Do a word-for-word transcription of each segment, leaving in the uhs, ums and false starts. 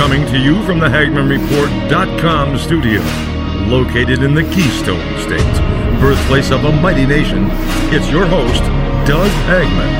coming to you from the Hagmann Report dot com studio, located in the Keystone State, birthplace of a mighty nation. It's your host, Doug Hagmann.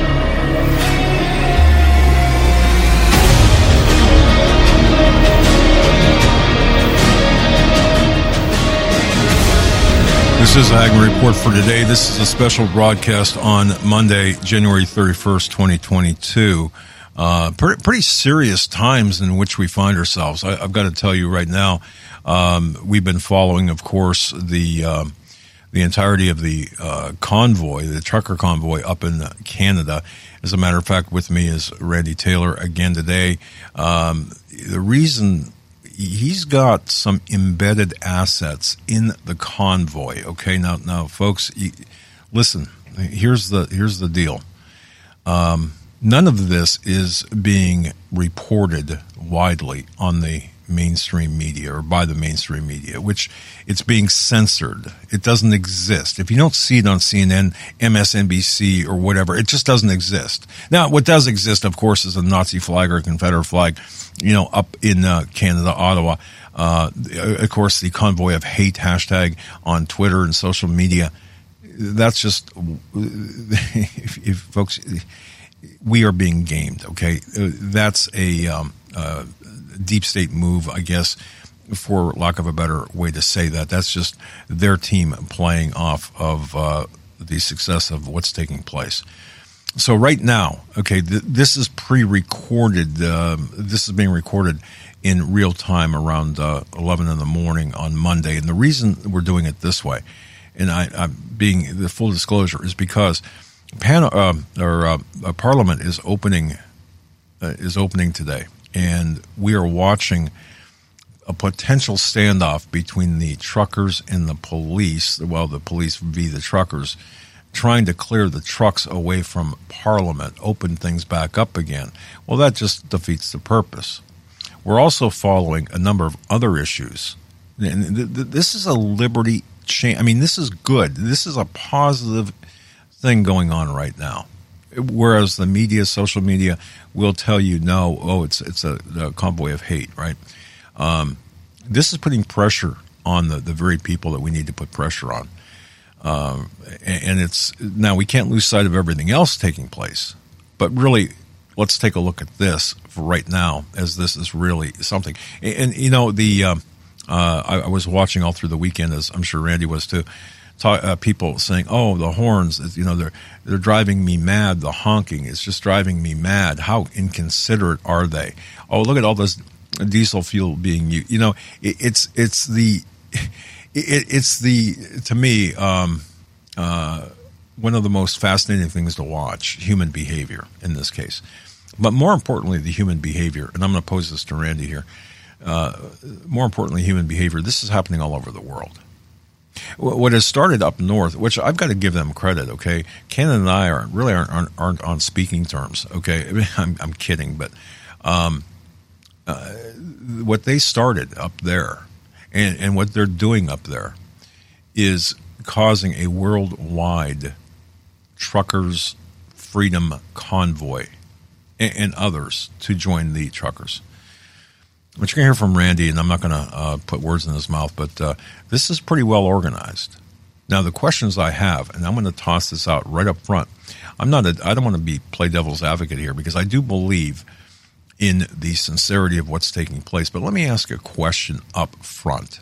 This is the Hagmann Report for today. This is a special broadcast on Monday, January thirty-first, twenty twenty-two. Uh, pretty, pretty serious times in which we find ourselves. I, I've got to tell you right now, um, we've been following, of course, the uh, the entirety of the uh, convoy, the trucker convoy up in Canada. As a matter of fact, with me is Randy Taylor again today. Um, the reason... He's got some embedded assets in the convoy. Okay, now, now, folks, listen. Here's the here's the deal. Um, none of this is being reported widely on the mainstream media or by the mainstream media, which it's being censored. It doesn't exist. If you don't see it on C N N, M S N B C, or whatever, it just doesn't exist. Now, what does exist, of course, is a Nazi flag or a Confederate flag, you know, up in uh, Canada, Ottawa. Uh, of course, the Convoy of Hate hashtag on Twitter and social media. That's just, if, if folks, we are being gamed, okay? That's a um, uh, deep state move, I guess, for lack of a better way to say that. That's just their team playing off of uh, the success of what's taking place. So right now, okay, th- this is pre-recorded. Uh, this is being recorded in real time around uh, eleven in the morning on Monday. And the reason we're doing it this way, and I, I'm being the full disclosure, is because Pan- uh, or uh, Parliament is opening uh, is opening today, and we are watching a potential standoff between the truckers and the police. Well, the police v. the truckers, trying to clear the trucks away from Parliament, open things back up again. Well, that just defeats the purpose. We're also following a number of other issues. And this is a liberty change. I mean, this is good. This is a positive thing going on right now. Whereas the media, social media, will tell you, no, oh, it's it's a, a convoy of hate, right? Um, this is putting pressure on the, the very people that we need to put pressure on. Um, and it's now we can't lose sight of everything else taking place, but really, let's take a look at this for right now, as this is really something. And, and you know, the uh, uh, I, I was watching all through the weekend, as I'm sure Randy was too. Talk, uh, people saying, "Oh, the horns! You know, they're they're driving me mad. The honking is just driving me mad. How inconsiderate are they? Oh, look at all this diesel fuel being used. You know, it, it's it's the." It, it's the, to me, um, uh, one of the most fascinating things to watch, human behavior in this case. But more importantly, the human behavior, and I'm going to pose this to Randy here, uh, more importantly, human behavior, this is happening all over the world. What has started up north, which I've got to give them credit, okay? Canada and I are, really aren't, aren't, aren't on speaking terms, okay? I mean, I'm, I'm kidding, but um, uh, what they started up there, And, and what they're doing up there is causing a worldwide truckers' freedom convoy and, and others to join the truckers. But you're going to hear from Randy, and I'm not going to uh, put words in his mouth, but uh, this is pretty well organized. Now, the questions I have, and I'm going to toss this out right up front. I'm not a, I don't want to be play devil's advocate here because I do believe in the sincerity of what's taking place. But let me ask a question up front.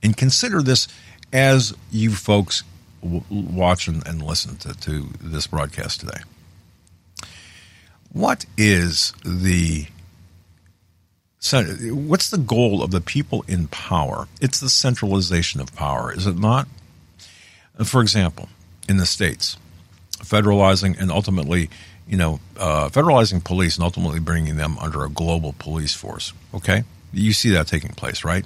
And consider this as you folks w- watch and, and listen to, to this broadcast today. What is the... What's the goal of the people in power? It's the centralization of power, is it not? For example, in the states, federalizing and ultimately... You know, uh, federalizing police and ultimately bringing them under a global police force, okay? You see that taking place, right?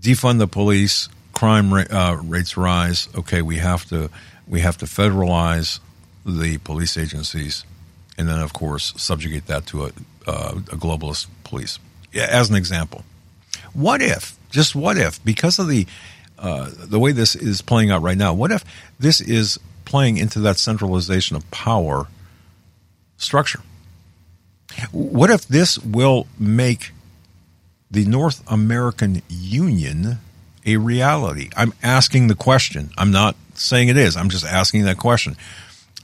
Defund the police, crime ra- uh, rates rise. Okay, we have to we have to federalize the police agencies and then, of course, subjugate that to a, uh, a globalist police, as an example. What if, just what if, because of the uh, the way this is playing out right now, what if this is playing into that centralization of power structure? What if this will make the North American Union a reality? I'm asking the question. I'm not saying it is. I'm just asking that question.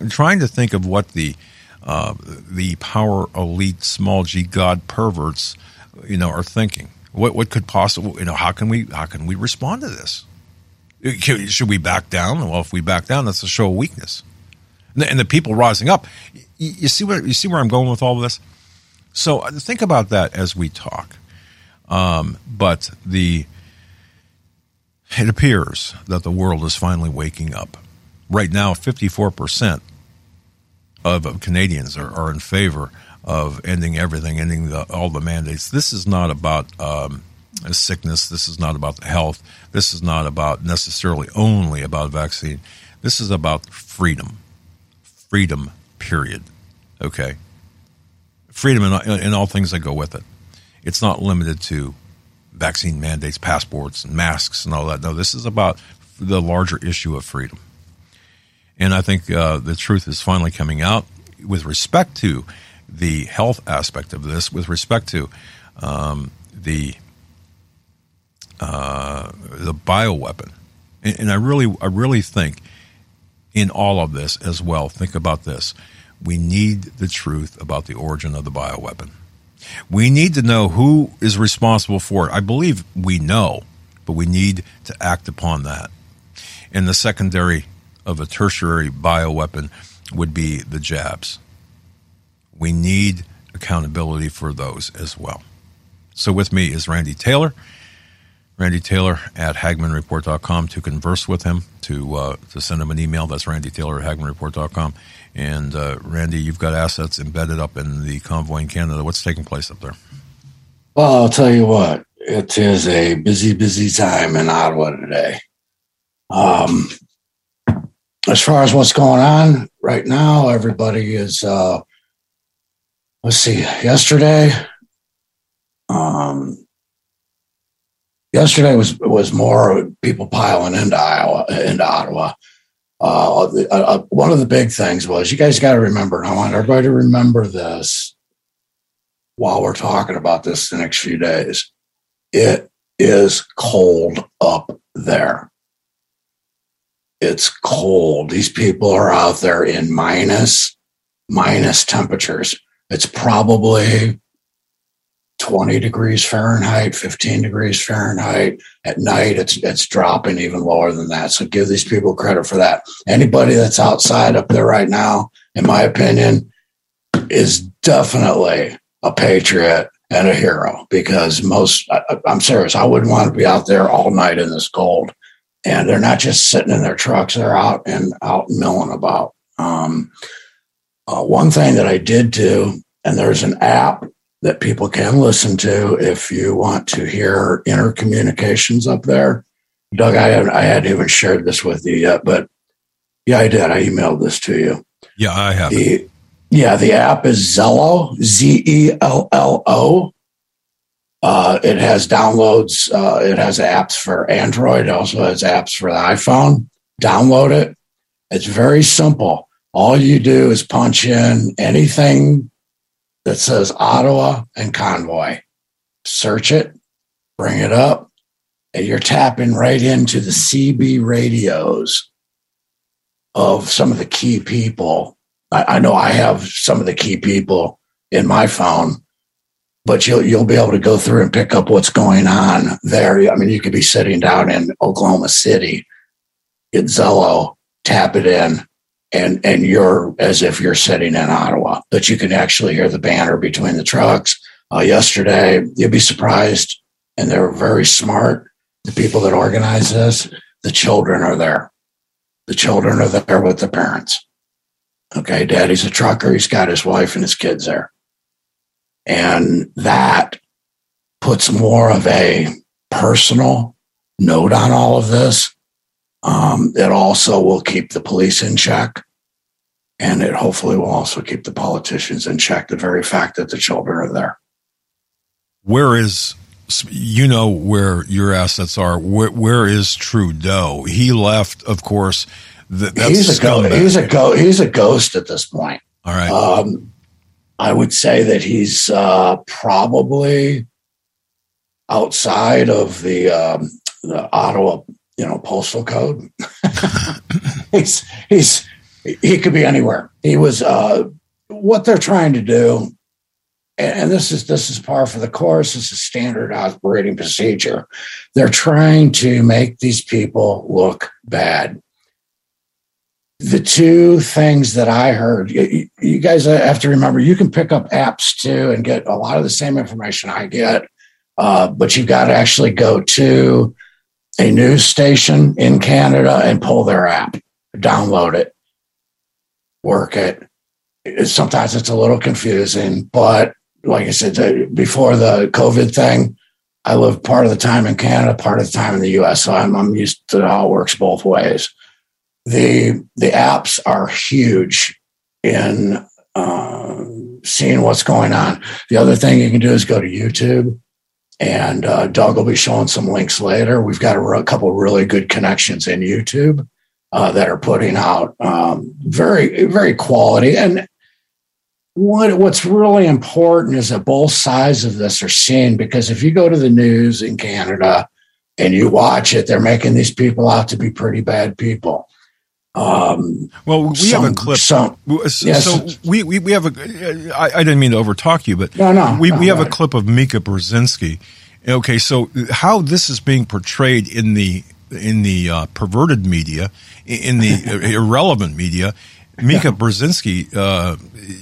I'm trying to think of what the uh, the power elite, small g god perverts, you know, are thinking. What what could possibly, you know, how can we how can we respond to this? Should we back down? Well, if we back down, that's a show of weakness. And the people rising up, you see what you see where I'm going with all of this. So think about that as we talk. Um, but the it appears that the world is finally waking up. Right now, fifty-four percent of, of Canadians are, are in favor of ending everything, ending the, all the mandates. This is not about um, sickness. This is not about health. This is not about necessarily only about vaccine. This is about freedom. Freedom, period. Okay? Freedom and, and all things that go with it. It's not limited to vaccine mandates, passports, and masks and all that. No, this is about the larger issue of freedom. And I think uh, the truth is finally coming out with respect to the health aspect of this, with respect to um, the uh, the bioweapon. And, and I really, I really think in all of this as well, think about this. We need the truth about the origin of the bioweapon. We need to know who is responsible for it. I believe we know, but we need to act upon that. And the secondary of a tertiary bioweapon would be the jabs. We need accountability for those as well. So with me is Randy Taylor. Randy Taylor at Hagmann Report dot com to converse with him, to uh, to send him an email. That's Randy Taylor at Hagmann Report dot com. And, uh, Randy, you've got assets embedded up in the convoy in Canada. What's taking place up there? Well, I'll tell you what. It is a busy, busy time in Ottawa today. Um, as far as what's going on right now, everybody is, uh, let's see, yesterday... Um, Yesterday was was more people piling into Iowa, into Ottawa. Uh, the, uh, one of the big things was, you guys got to remember, and I want everybody to remember this while we're talking about this the next few days. It is cold up there. It's cold. These people are out there in minus, minus temperatures. It's probably twenty degrees Fahrenheit, fifteen degrees Fahrenheit. At night, it's it's dropping even lower than that. So give these people credit for that. Anybody that's outside up there right now, in my opinion, is definitely a patriot and a hero, because most, I, I'm serious, I wouldn't want to be out there all night in this cold. And they're not just sitting in their trucks. They're out and out milling about. Um, uh, one thing that I did do, and there's an app that people can listen to if you want to hear intercommunications up there. Doug, I haven't, I hadn't even shared this with you yet, but yeah, I did. I emailed this to you. Yeah, I have. The, yeah, the app is Zello, Z E L L O. Uh, it has downloads. Uh, it has apps for Android. It also has apps for the iPhone. Download it. It's very simple. All you do is punch in anything that says Ottawa and convoy. Search it, bring it up, and you're tapping right into the C B radios of some of the key people. I, I know I have some of the key people in my phone, but you'll you'll be able to go through and pick up what's going on there. I mean, you could be sitting down in Oklahoma City, get Zello, tap it in, and and you're as if you're sitting in Ottawa, but you can actually hear the banter between the trucks. Uh, yesterday, you'd be surprised, and they're very smart, the people that organize this. The children are there. The children are there with the parents. Okay, daddy's a trucker. He's got his wife and his kids there. And that puts more of a personal note on all of this. Um, it also will keep the police in check, and it hopefully will also keep the politicians in check, the very fact that the children are there. Where is, you know where your assets are, where, where is Trudeau? He left, of course. That, that's he's, a go- he's, a go- he's a ghost at this point. All right. Um, I would say that he's uh, probably outside of the, um, the Ottawa, you know, postal code. he's he's he could be anywhere. He was uh, what they're trying to do, and this is this is par for the course. This is standard operating procedure. They're trying to make these people look bad. The two things that I heard, you, you guys have to remember, you can pick up apps too and get a lot of the same information I get, uh, but you've got to actually go to a news station in Canada and pull their app, download it, work it. Sometimes it's a little confusing, but like I said, before the COVID thing, I lived part of the time in Canada, part of the time in the U S, so I'm, I'm used to how it works both ways. The the apps are huge in uh, seeing what's going on. The other thing you can do is go to YouTube, and uh, Doug will be showing some links later. We've got a, a couple of really good connections in YouTube uh, that are putting out um, very, very quality. And what what's really important is that both sides of this are seen, because if you go to the news in Canada and you watch it, they're making these people out to be pretty bad people. Um, well, we some, have a clip. Some, so, yes. so we, we, we have a, I, I didn't mean to overtalk you, but no, no, we, no, we have no. a clip of Mika Brzezinski. Okay. So how this is being portrayed in the, in the, uh, perverted media, in the irrelevant media, Mika yeah. Brzezinski, uh,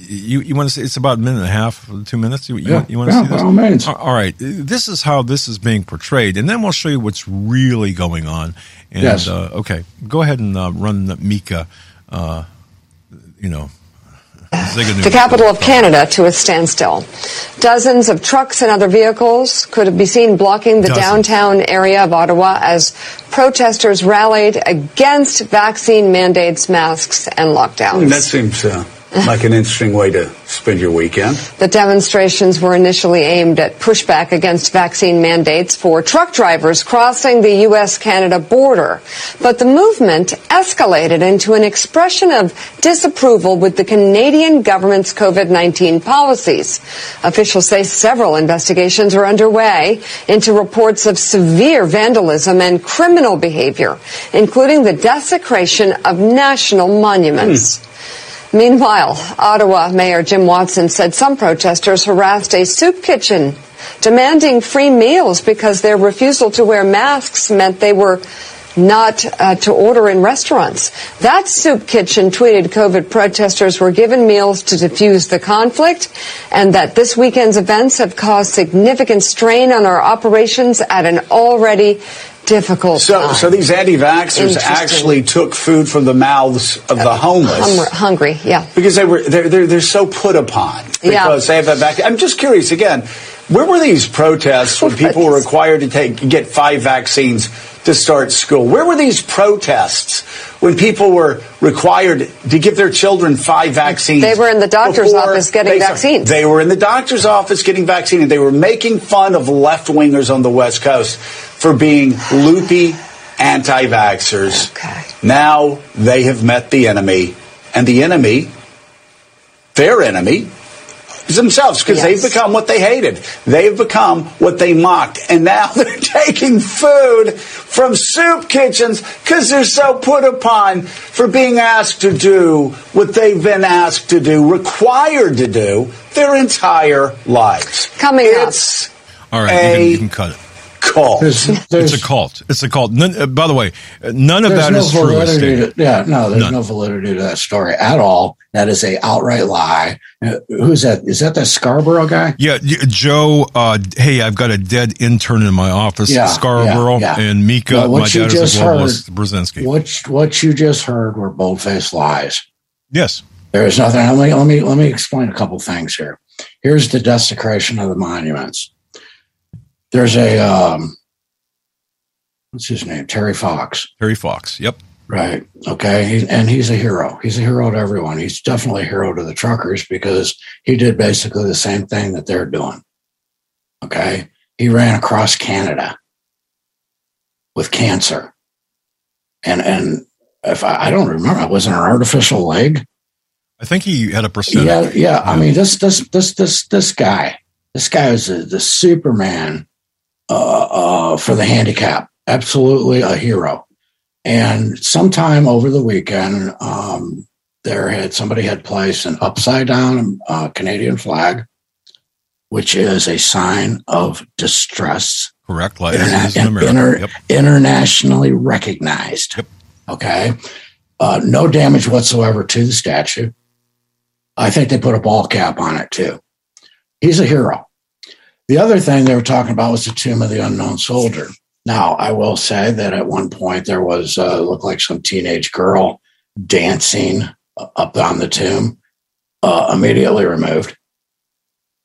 you, you want to see, it's about a minute and a half, two minutes. You, you, yeah. want, you want to yeah, see this? All, means. all right. This is how this is being portrayed. And then we'll show you what's really going on. And, yes. uh, okay, go ahead and uh, run the Mika, uh, you know. The capital of Canada to a standstill. Dozens of trucks and other vehicles could be seen blocking the Dozens. downtown area of Ottawa as protesters rallied against vaccine mandates, masks, and lockdowns. That seems uh, like an interesting way to spend your weekend. The demonstrations were initially aimed at pushback against vaccine mandates for truck drivers crossing the U S Canada border. But the movement escalated into an expression of disapproval with the Canadian government's COVID nineteen policies. Officials say several investigations are underway into reports of severe vandalism and criminal behavior, including the desecration of national monuments. Mm. Meanwhile, Ottawa Mayor Jim Watson said some protesters harassed a soup kitchen, demanding free meals because their refusal to wear masks meant they were not uh, to order in restaurants. That soup kitchen tweeted COVID protesters were given meals to defuse the conflict, and that this weekend's events have caused significant strain on our operations at an already difficult so, time. So these anti-vaxxers actually took food from the mouths of the homeless. Hum- hungry, yeah. Because they were, they're, they're, they're so put upon. Because yeah. they have a vaccine. I'm just curious, again, where were these protests when people were required to take get five vaccines to start school? Where were these protests when people were required to give their children five vaccines? They were in the doctor's office getting they, vaccines. They were in the doctor's office getting vaccines. They were making fun of left-wingers on the West Coast for being loopy anti-vaxxers. Okay. Now they have met the enemy. And the enemy, their enemy, themselves, because yes. they've become what they hated. They've become what they mocked. And now they're taking food from soup kitchens because they're so put upon for being asked to do what they've been asked to do, required to do, their entire lives. Coming it's up. All right, a you, can, you can cut it. Cult. There's, there's, it's a cult. It's a cult. None, uh, by the way, none of that no is true. To, yeah, no, there's none. no validity to that story at all. That is a outright lie. Uh, who's that? Is that that Scarborough guy? Yeah, Joe. Uh, hey, I've got a dead intern in my office. Yeah, Scarborough yeah, yeah. and Mika. No, my dad is a globalist. Brzezinski. What what you just heard were bold-faced lies. Yes, there is nothing. Let me let me let me explain a couple things here. Here's the desecration of the monuments. There's a, um, what's his name? Terry Fox. Terry Fox, yep. Right, okay. He, and he's a hero. He's a hero to everyone. He's definitely a hero to the truckers because he did basically the same thing that they're doing, okay? He ran across Canada with cancer. And and if I, I don't remember, was it an artificial leg? I think he had a prosthetic. Yeah, yeah. I mean, this, this, this, this, this guy, this guy was the, the Superman uh, uh, for the handicap. Absolutely a hero. And sometime over the weekend, um, there had somebody had placed an upside down uh, Canadian flag, which is a sign of distress. Correct. Like Interna- in inter- yep. Internationally recognized. Yep. Okay. Uh, no damage whatsoever to the statue. I think they put a ball cap on it too. He's a hero. The other thing they were talking about was the Tomb of the Unknown Soldier. Now, I will say that at one point there was, uh, looked like some teenage girl dancing up on the tomb, uh, immediately removed.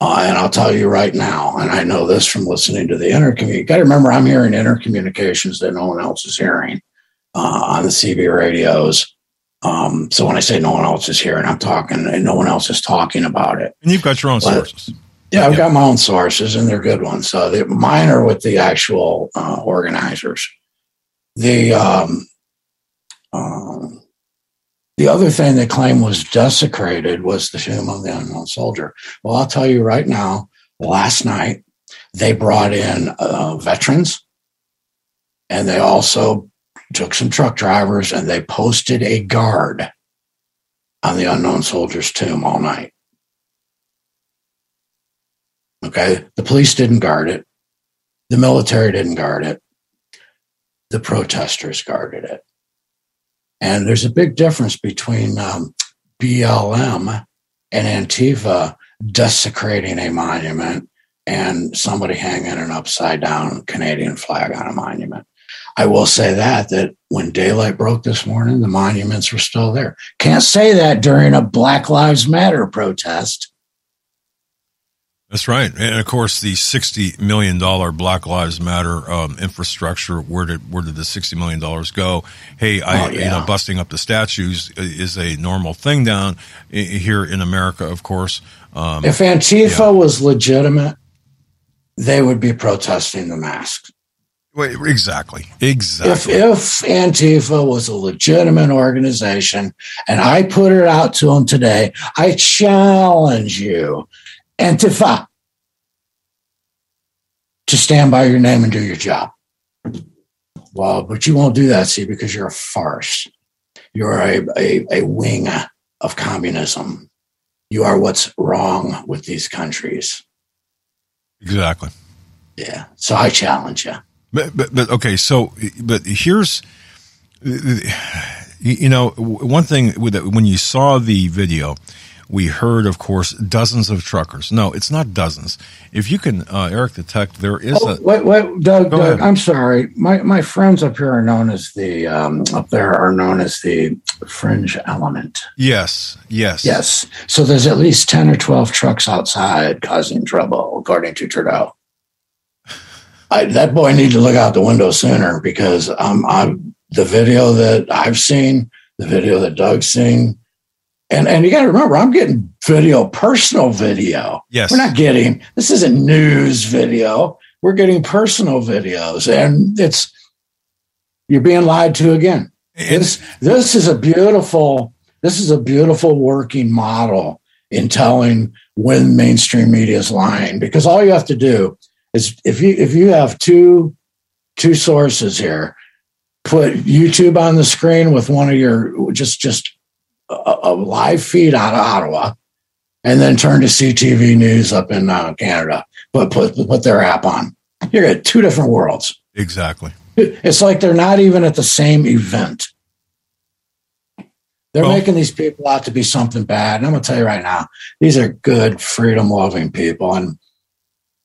Uh, and I'll tell you right now, and I know this from listening to the intercommunication. Got to remember, I'm hearing intercommunications that no one else is hearing uh, on the C B radios. Um, so when I say no one else is hearing, I'm talking, and no one else is talking about it. And you've got your own but, sources. Yeah, I've yeah. got my own sources, and they're good ones. So the, mine are with the actual uh, organizers. The um, um, the other thing they claim was desecrated was the Tomb of the Unknown Soldier. Well, I'll tell you right now, last night, they brought in uh, veterans, and they also took some truck drivers, and they posted a guard on the Unknown Soldier's tomb all night. Okay, the police didn't guard it. The military didn't guard it. The protesters guarded it. And there's a big difference between um, B L M and Antifa desecrating a monument and somebody hanging an upside down Canadian flag on a monument. I will say that, that when daylight broke this morning, the monuments were still there. Can't say that during a Black Lives Matter protest. That's right. And of course, the sixty million dollars Black Lives Matter um, infrastructure, where did where did the sixty million dollars go? Hey, I, oh, yeah. you know, busting up the statues is a normal thing down here in America, of course. Um, if Antifa yeah. was legitimate, they would be protesting the masks. Wait, exactly. Exactly. If, if Antifa was a legitimate organization, and I put it out to them today, I challenge you, Antifa, to stand by your name and do your job. Well, but you won't do that, see, because you're a farce. You're a, a, a wing of communism. You are what's wrong with these countries. Exactly. Yeah. So I challenge you. But, but, but okay, so, but here's, you know, one thing with it, when you saw the video, we heard, of course, dozens of truckers. No, it's not dozens. If you can, uh, Eric, detect, there is oh, a... Wait, wait, Doug, Doug I'm sorry. My my friends up here are known as the, um, up there are known as the fringe element. Yes, yes. Yes. So there's at least ten or twelve trucks outside causing trouble, according to Trudeau. I, that boy needs to look out the window sooner, because um, I'm, the video that I've seen, the video that Doug's seen, And and you got to remember, I'm getting video, personal video. Yes. We're not getting, this isn't news video. We're getting personal videos. And it's, you're being lied to again. And this this is a beautiful, this is a beautiful working model in telling when mainstream media is lying. Because all you have to do is, if you if you have two two sources here, put YouTube on the screen with one of your, just just. A, a live feed out of Ottawa, and then turn to C T V News up in uh, Canada, but put put their app on. You're at two different worlds. Exactly. It's like they're not even at the same event. They're well, making these people out to be something bad. And I'm going to tell you right now, these are good, freedom-loving people. And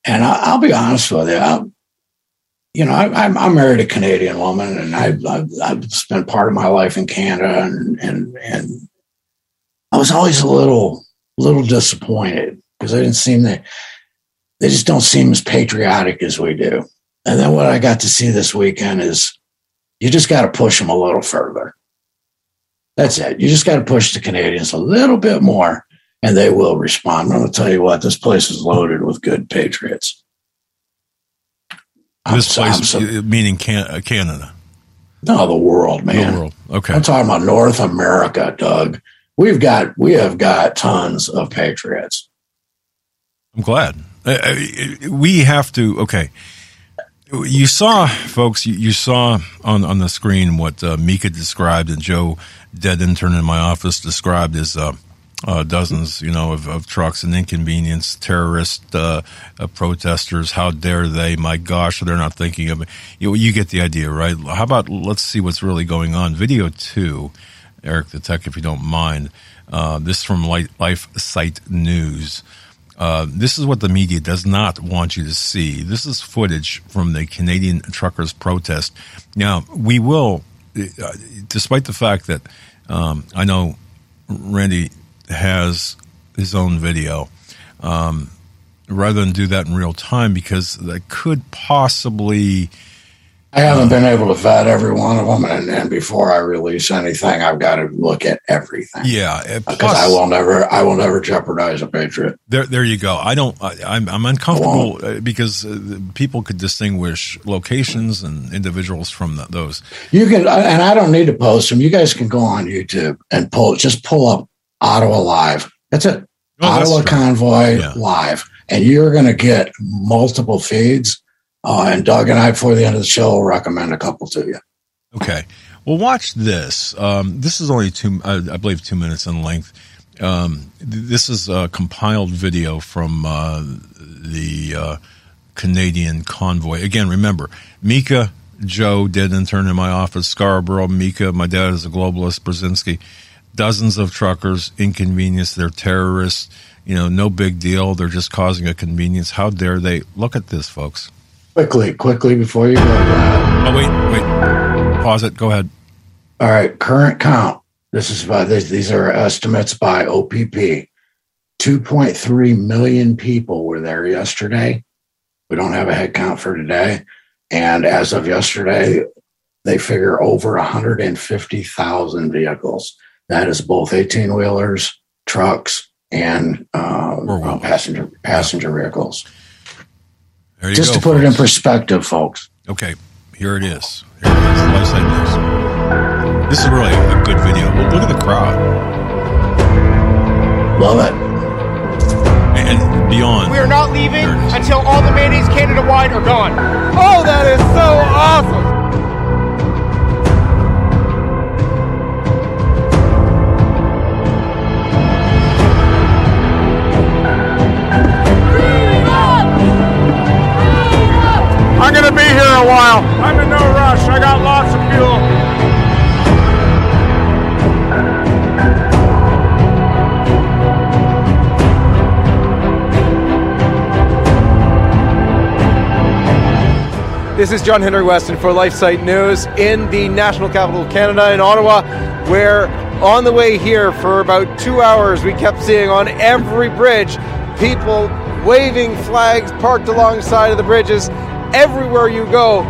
and I, I'll be honest with you. I'll, you know, I, I'm, I'm married a Canadian woman, and I've, I've, I've spent part of my life in Canada, and and and. I was always a little, little disappointed because they didn't seem that they just don't seem as patriotic as we do. And then what I got to see this weekend is you just got to push them a little further. That's it. You just got to push the Canadians a little bit more, and they will respond. I'm going to tell you what, this place is loaded with good patriots. This so, place, so, meaning Canada? No, the world, man. The world. Okay. I'm talking about North America, Doug. We've got, we have got tons of patriots. I'm glad. We have to, okay. You saw, folks, you, you saw on, on the screen what uh, Mika described and Joe, dead intern in my office, described as uh, uh, dozens, you know, of, of trucks and inconvenience, terrorist uh, uh, protesters. How dare they? My gosh, they're not thinking of it. You, you get the idea, right? How about let's see what's really going on. Video two, Eric the Tech, if you don't mind. Uh, this is from LifeSite News. Uh, this is what the media does not want you to see. This is footage from the Canadian truckers' protest. Now, we will, despite the fact that um, I know Randy has his own video, um, rather than do that in real time, because that could possibly... I haven't been able to vet every one of them, and, and before I release anything, I've got to look at everything. Yeah, because I will never, I will never jeopardize a patriot. There, there you go. I don't. I, I'm, I'm uncomfortable because people could distinguish locations and individuals from the, those. You can, and I don't need to post them. You guys can go on YouTube and pull, just pull up Ottawa Live. That's it. Oh, Ottawa that's Convoy yeah. Live, and you're going to get multiple feeds. Uh, and Doug and I, before the end of the show, will recommend a couple to you. Okay. Well, watch this. Um, this is only two, I, I believe, two minutes in length. Um, th- this is a compiled video from uh, the uh, Canadian convoy. Again, remember, Mika, Joe, dead intern in my office, Scarborough, Mika, my dad is a globalist, Brzezinski, dozens of truckers, inconvenience, they're terrorists, you know, no big deal, they're just causing a convenience. How dare they? Look at this, folks. Quickly, quickly before you go. Oh, wait, wait. Pause it. Go ahead. All right. Current count. This is by, these, these are estimates by O P P. two point three million people were there yesterday. We don't have a head count for today. And as of yesterday, they figure over one hundred fifty thousand vehicles. That is both eighteen-wheelers, trucks, and uh, uh, passenger passenger vehicles. Just go, to put folks. It in perspective, folks. Okay, here it is. Here it is. LifeSite News. This is really a good video. Look at the crowd. Love it. And beyond. We are not leaving until all the mayonnaise Canada-wide are gone. Oh, that is so awesome. I'm going to be here a while. I'm in no rush. I got lots of fuel. This is John Henry Weston for LifeSite News in the national capital of Canada in Ottawa, where on the way here for about two hours, we kept seeing on every bridge people waving flags parked alongside of the bridges. Everywhere you go,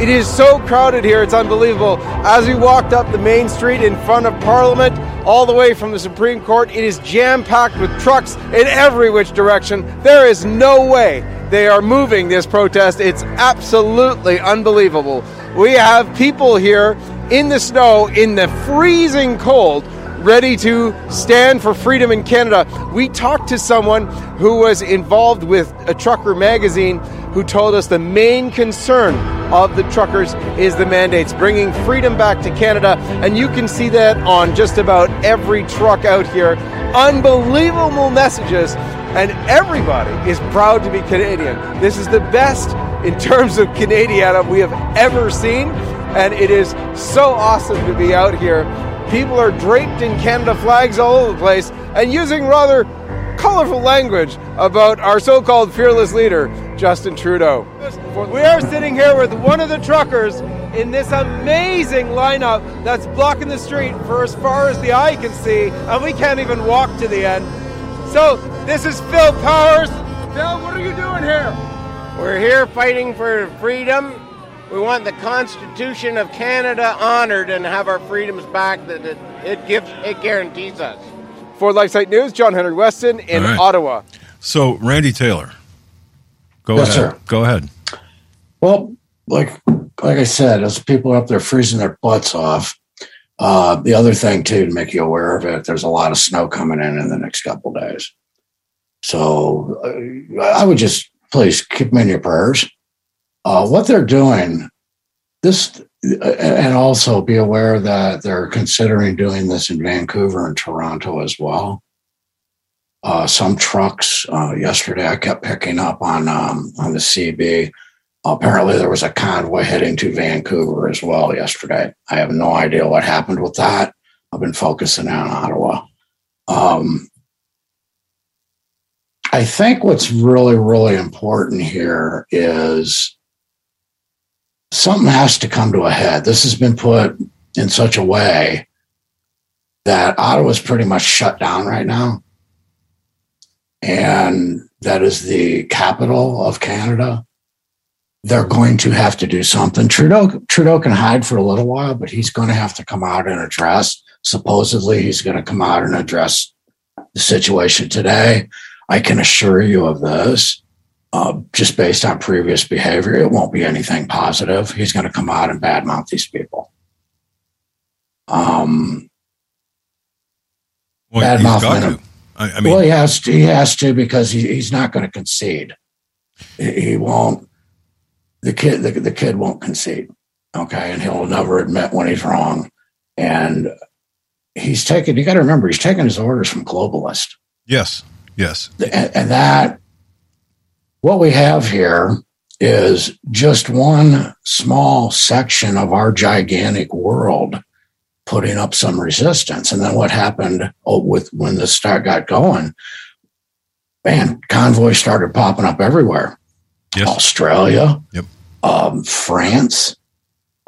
it is so crowded here, it's unbelievable. As we walked up the main street in front of Parliament, all the way from the Supreme Court, it is jam-packed with trucks in every which direction. There is no way they are moving this protest. It's absolutely unbelievable. We have people here in the snow, in the freezing cold, ready to stand for freedom in Canada. We talked to someone who was involved with a trucker magazine who told us the main concern of the truckers is the mandates, bringing freedom back to Canada. And you can see that on just about every truck out here. Unbelievable messages. And everybody is proud to be Canadian. This is the best in terms of Canadiana we have ever seen. And it is so awesome to be out here. People are draped in Canada flags all over the place and using rather colorful language about our so-called fearless leader, Justin Trudeau. We are sitting here with one of the truckers in this amazing lineup that's blocking the street for as far as the eye can see, and we can't even walk to the end. So this is Phil Powers. Phil, what are you doing here? We're here fighting for freedom. We want the Constitution of Canada honored and have our freedoms back that it, it gives, it guarantees us. For LifeSite News, John Henry Weston in right. Ottawa. So, Randy Taylor, go yes, ahead. Sir. Go ahead. Well, like like I said, as people are up there freezing their butts off, uh, the other thing, too, to make you aware of it, there's a lot of snow coming in in the next couple of days. So, uh, I would just, please, keep them in your prayers. uh, what they're doing, this, and also be aware that they're considering doing this in Vancouver and Toronto as well. Uh, some trucks, uh, yesterday I kept picking up on um, on the C B. Apparently there was a convoy heading to Vancouver as well yesterday. I have no idea what happened with that. I've been focusing on Ottawa. Um, I think what's really, really important here is something has to come to a head. This has been put in such a way that Ottawa's pretty much shut down right now. And that is the capital of Canada. They're going to have to do something. Trudeau, Trudeau can hide for a little while, but he's going to have to come out and address. Supposedly, he's going to come out and address the situation today. I can assure you of this, uh, just based on previous behavior, it won't be anything positive. He's going to come out and badmouth these people. Um, well, badmouth them. I, I mean, well, he has to, he has to because he, he's not going to concede. He, he won't. The kid, the, the kid won't concede. Okay, and he'll never admit when he's wrong. And he's taken. You got to remember, he's taking his orders from globalists. Yes, yes. And, and that what we have here is just one small section of our gigantic world putting up some resistance. And then what happened with when this start got going, man, convoys started popping up everywhere. Yes. Australia, yep. um, France.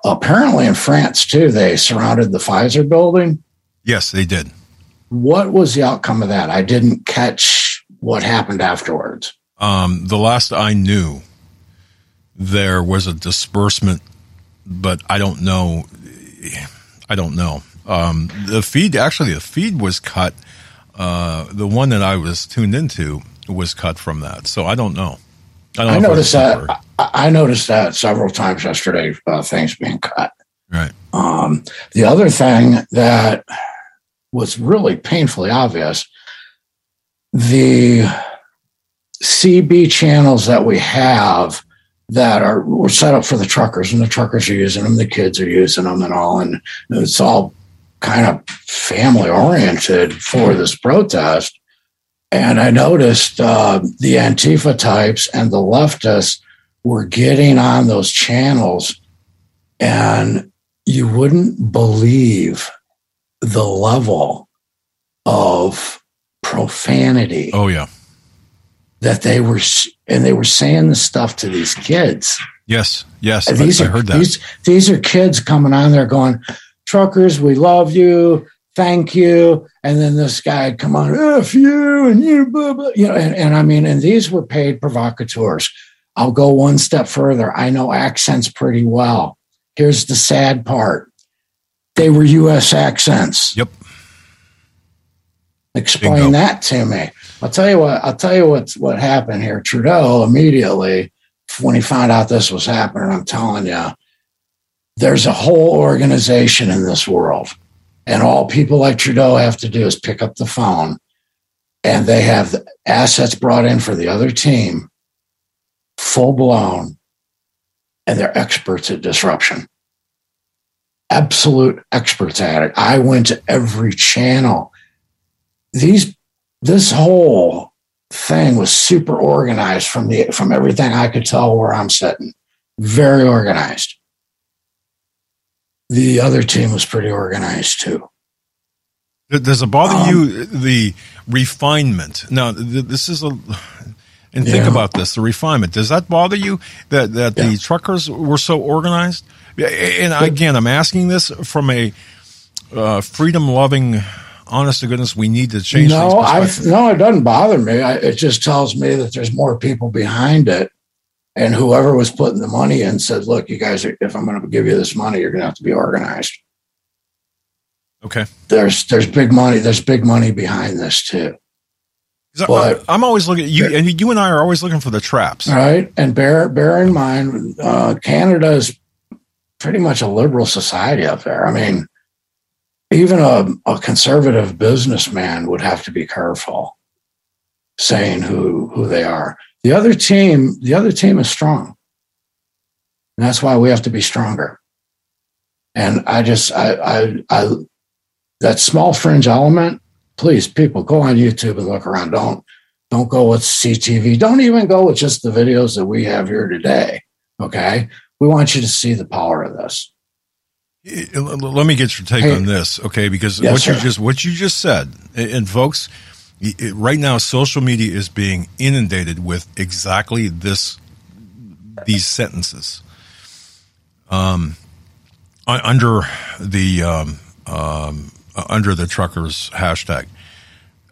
Apparently in France, too, they surrounded the Pfizer building. Yes, they did. What was the outcome of that? I didn't catch what happened afterwards. Um, the last I knew, there was a disbursement, but I don't know. I don't know. Um, the feed, actually, the feed was cut. Uh, the one that I was tuned into was cut from that. So I don't know. I, don't I know noticed that. I noticed that several times yesterday, uh, things being cut. Right. Um, the other thing that was really painfully obvious, the C B channels that we have that are were set up for the truckers, and the truckers are using them, the kids are using them, and all, and it's all kind of family oriented for this protest. And I noticed uh, the Antifa types and the leftists were getting on those channels, and you wouldn't believe the level of profanity. Oh yeah, that they were, and they were saying this stuff to these kids. Yes, yes, these I, are, I heard that. These, these are kids coming on there going, "Truckers, we love you. Thank you." And then this guy would come on, "F you," and you, blah, blah, you know, and, and I mean, and these were paid provocateurs. I'll go one step further. I know accents pretty well. Here's the sad part. They were U S accents. Yep. Explain Bingo. That to me. I'll tell you what, I'll tell you what, what happened here. Trudeau immediately, when he found out this was happening, I'm telling you, there's a whole organization in this world. And all people like Trudeau have to do is pick up the phone, and they have the assets brought in for the other team, full blown, and they're experts at disruption. Absolute experts at it. I went to every channel. These, this whole thing was super organized from the from everything I could tell where I'm sitting. Very organized. The other team was pretty organized, too. Does it bother um, you, the refinement? Now, this is a... And think yeah. about this, the refinement. Does that bother you that, that yeah. the truckers were so organized? And again, I'm asking this from a uh, freedom-loving, honest to goodness, we need to change no, things. No, it doesn't bother me. I, it just tells me that there's more people behind it. And whoever was putting the money in said, "Look, you guys, are, if I'm going to give you this money, you're going to have to be organized." Okay. There's there's big money. There's big money behind this too. But, I'm always looking at you, and you and I are always looking for the traps, right? And bear bear in mind, uh, Canada is pretty much a liberal society up there. I mean, even a, a conservative businessman would have to be careful saying who who they are. The other team, the other team is strong. And that's why we have to be stronger. And I just, I, I, I, that small fringe element, please, people, go on YouTube and look around. Don't, don't go with C T V. Don't even go with just the videos that we have here today. Okay. We want you to see the power of this. Let me get your take hey, on this. Okay. Because yes, what sir. you just, what you just said, and folks, it, right now, social media is being inundated with exactly this, these sentences. Um, Under the um, um, under the truckers hashtag,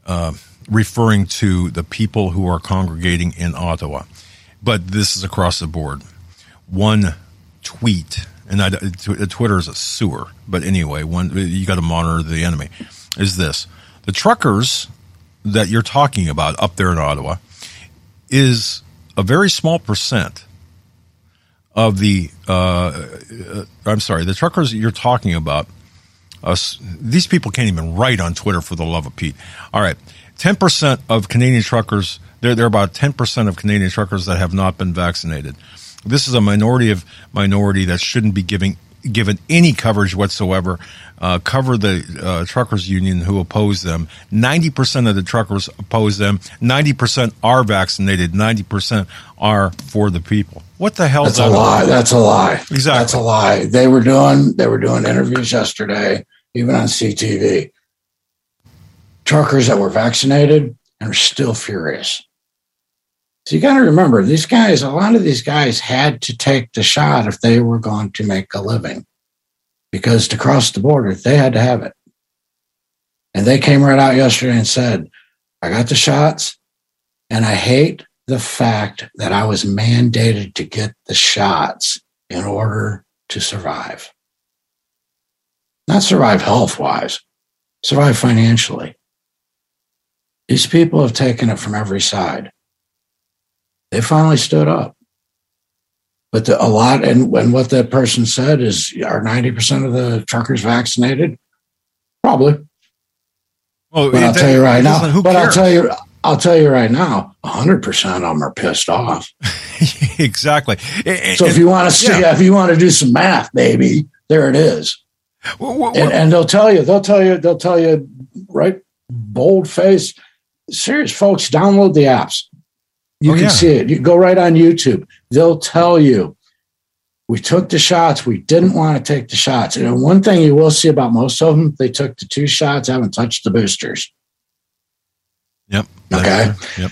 uh, referring to the people who are congregating in Ottawa, but this is across the board. One tweet, and I, Twitter is a sewer, but anyway, one you got to monitor the enemy. Is this the truckers that you're talking about up there in Ottawa? Is a very small percent of the, uh, uh, I'm sorry, the truckers that you're talking about, uh, these people can't even write on Twitter for the love of Pete. All right, ten percent of Canadian truckers, there are about ten percent of Canadian truckers that have not been vaccinated. This is a minority of minority that shouldn't be giving given any coverage whatsoever. Uh, cover the uh, truckers union who oppose them. ninety percent of the truckers oppose them. ninety percent are vaccinated. ninety percent are for the people. What the hell? That's is a lie. That's a lie. Exactly. That's a lie. They were doing, they were doing interviews yesterday, even on C T V. Truckers that were vaccinated and are still furious. So you got to remember, these guys, a lot of these guys had to take the shot if they were going to make a living, because to cross the border, they had to have it. And they came right out yesterday and said, I got the shots, and I hate the fact that I was mandated to get the shots in order to survive. Not survive health-wise, survive financially. These people have taken it from every side. They finally stood up. But the, a lot, and when what that person said is, are ninety percent of the truckers vaccinated? Probably. Well, but I'll tell you right now, who but cares? I'll tell you, I'll tell you right now, one hundred percent of them are pissed off. Exactly. And, so if you want to see, yeah. if you want to do some math, baby, there it is. Well, well, and, and they'll tell you, they'll tell you, they'll tell you, right, bold face, serious folks, download the apps. You oh, can yeah. see it. You go right on YouTube. They'll tell you, we took the shots. We didn't want to take the shots. And one thing you will see about most of them, they took the two shots, haven't touched the boosters. Yep. Okay. Yep.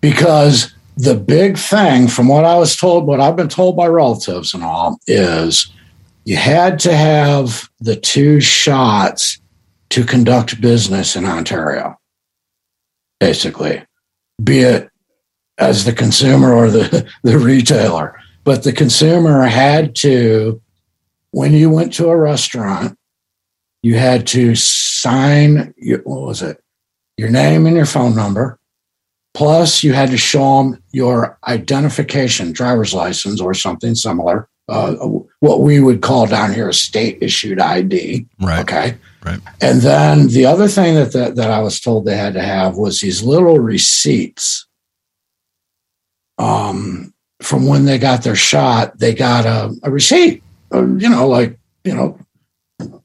Because the big thing, from what I was told, what I've been told by relatives and all, is you had to have the two shots to conduct business in Ontario, basically, be it as the consumer or the, the retailer. But the consumer had to, when you went to a restaurant, you had to sign, your, what was it? Your name and your phone number. Plus, you had to show them your identification, driver's license or something similar, uh, what we would call down here a state-issued I D. Right. Okay. Right. And then the other thing that, the, that I was told they had to have was these little receipts. Um, from when they got their shot, they got a, a receipt, uh, you know, like, you know,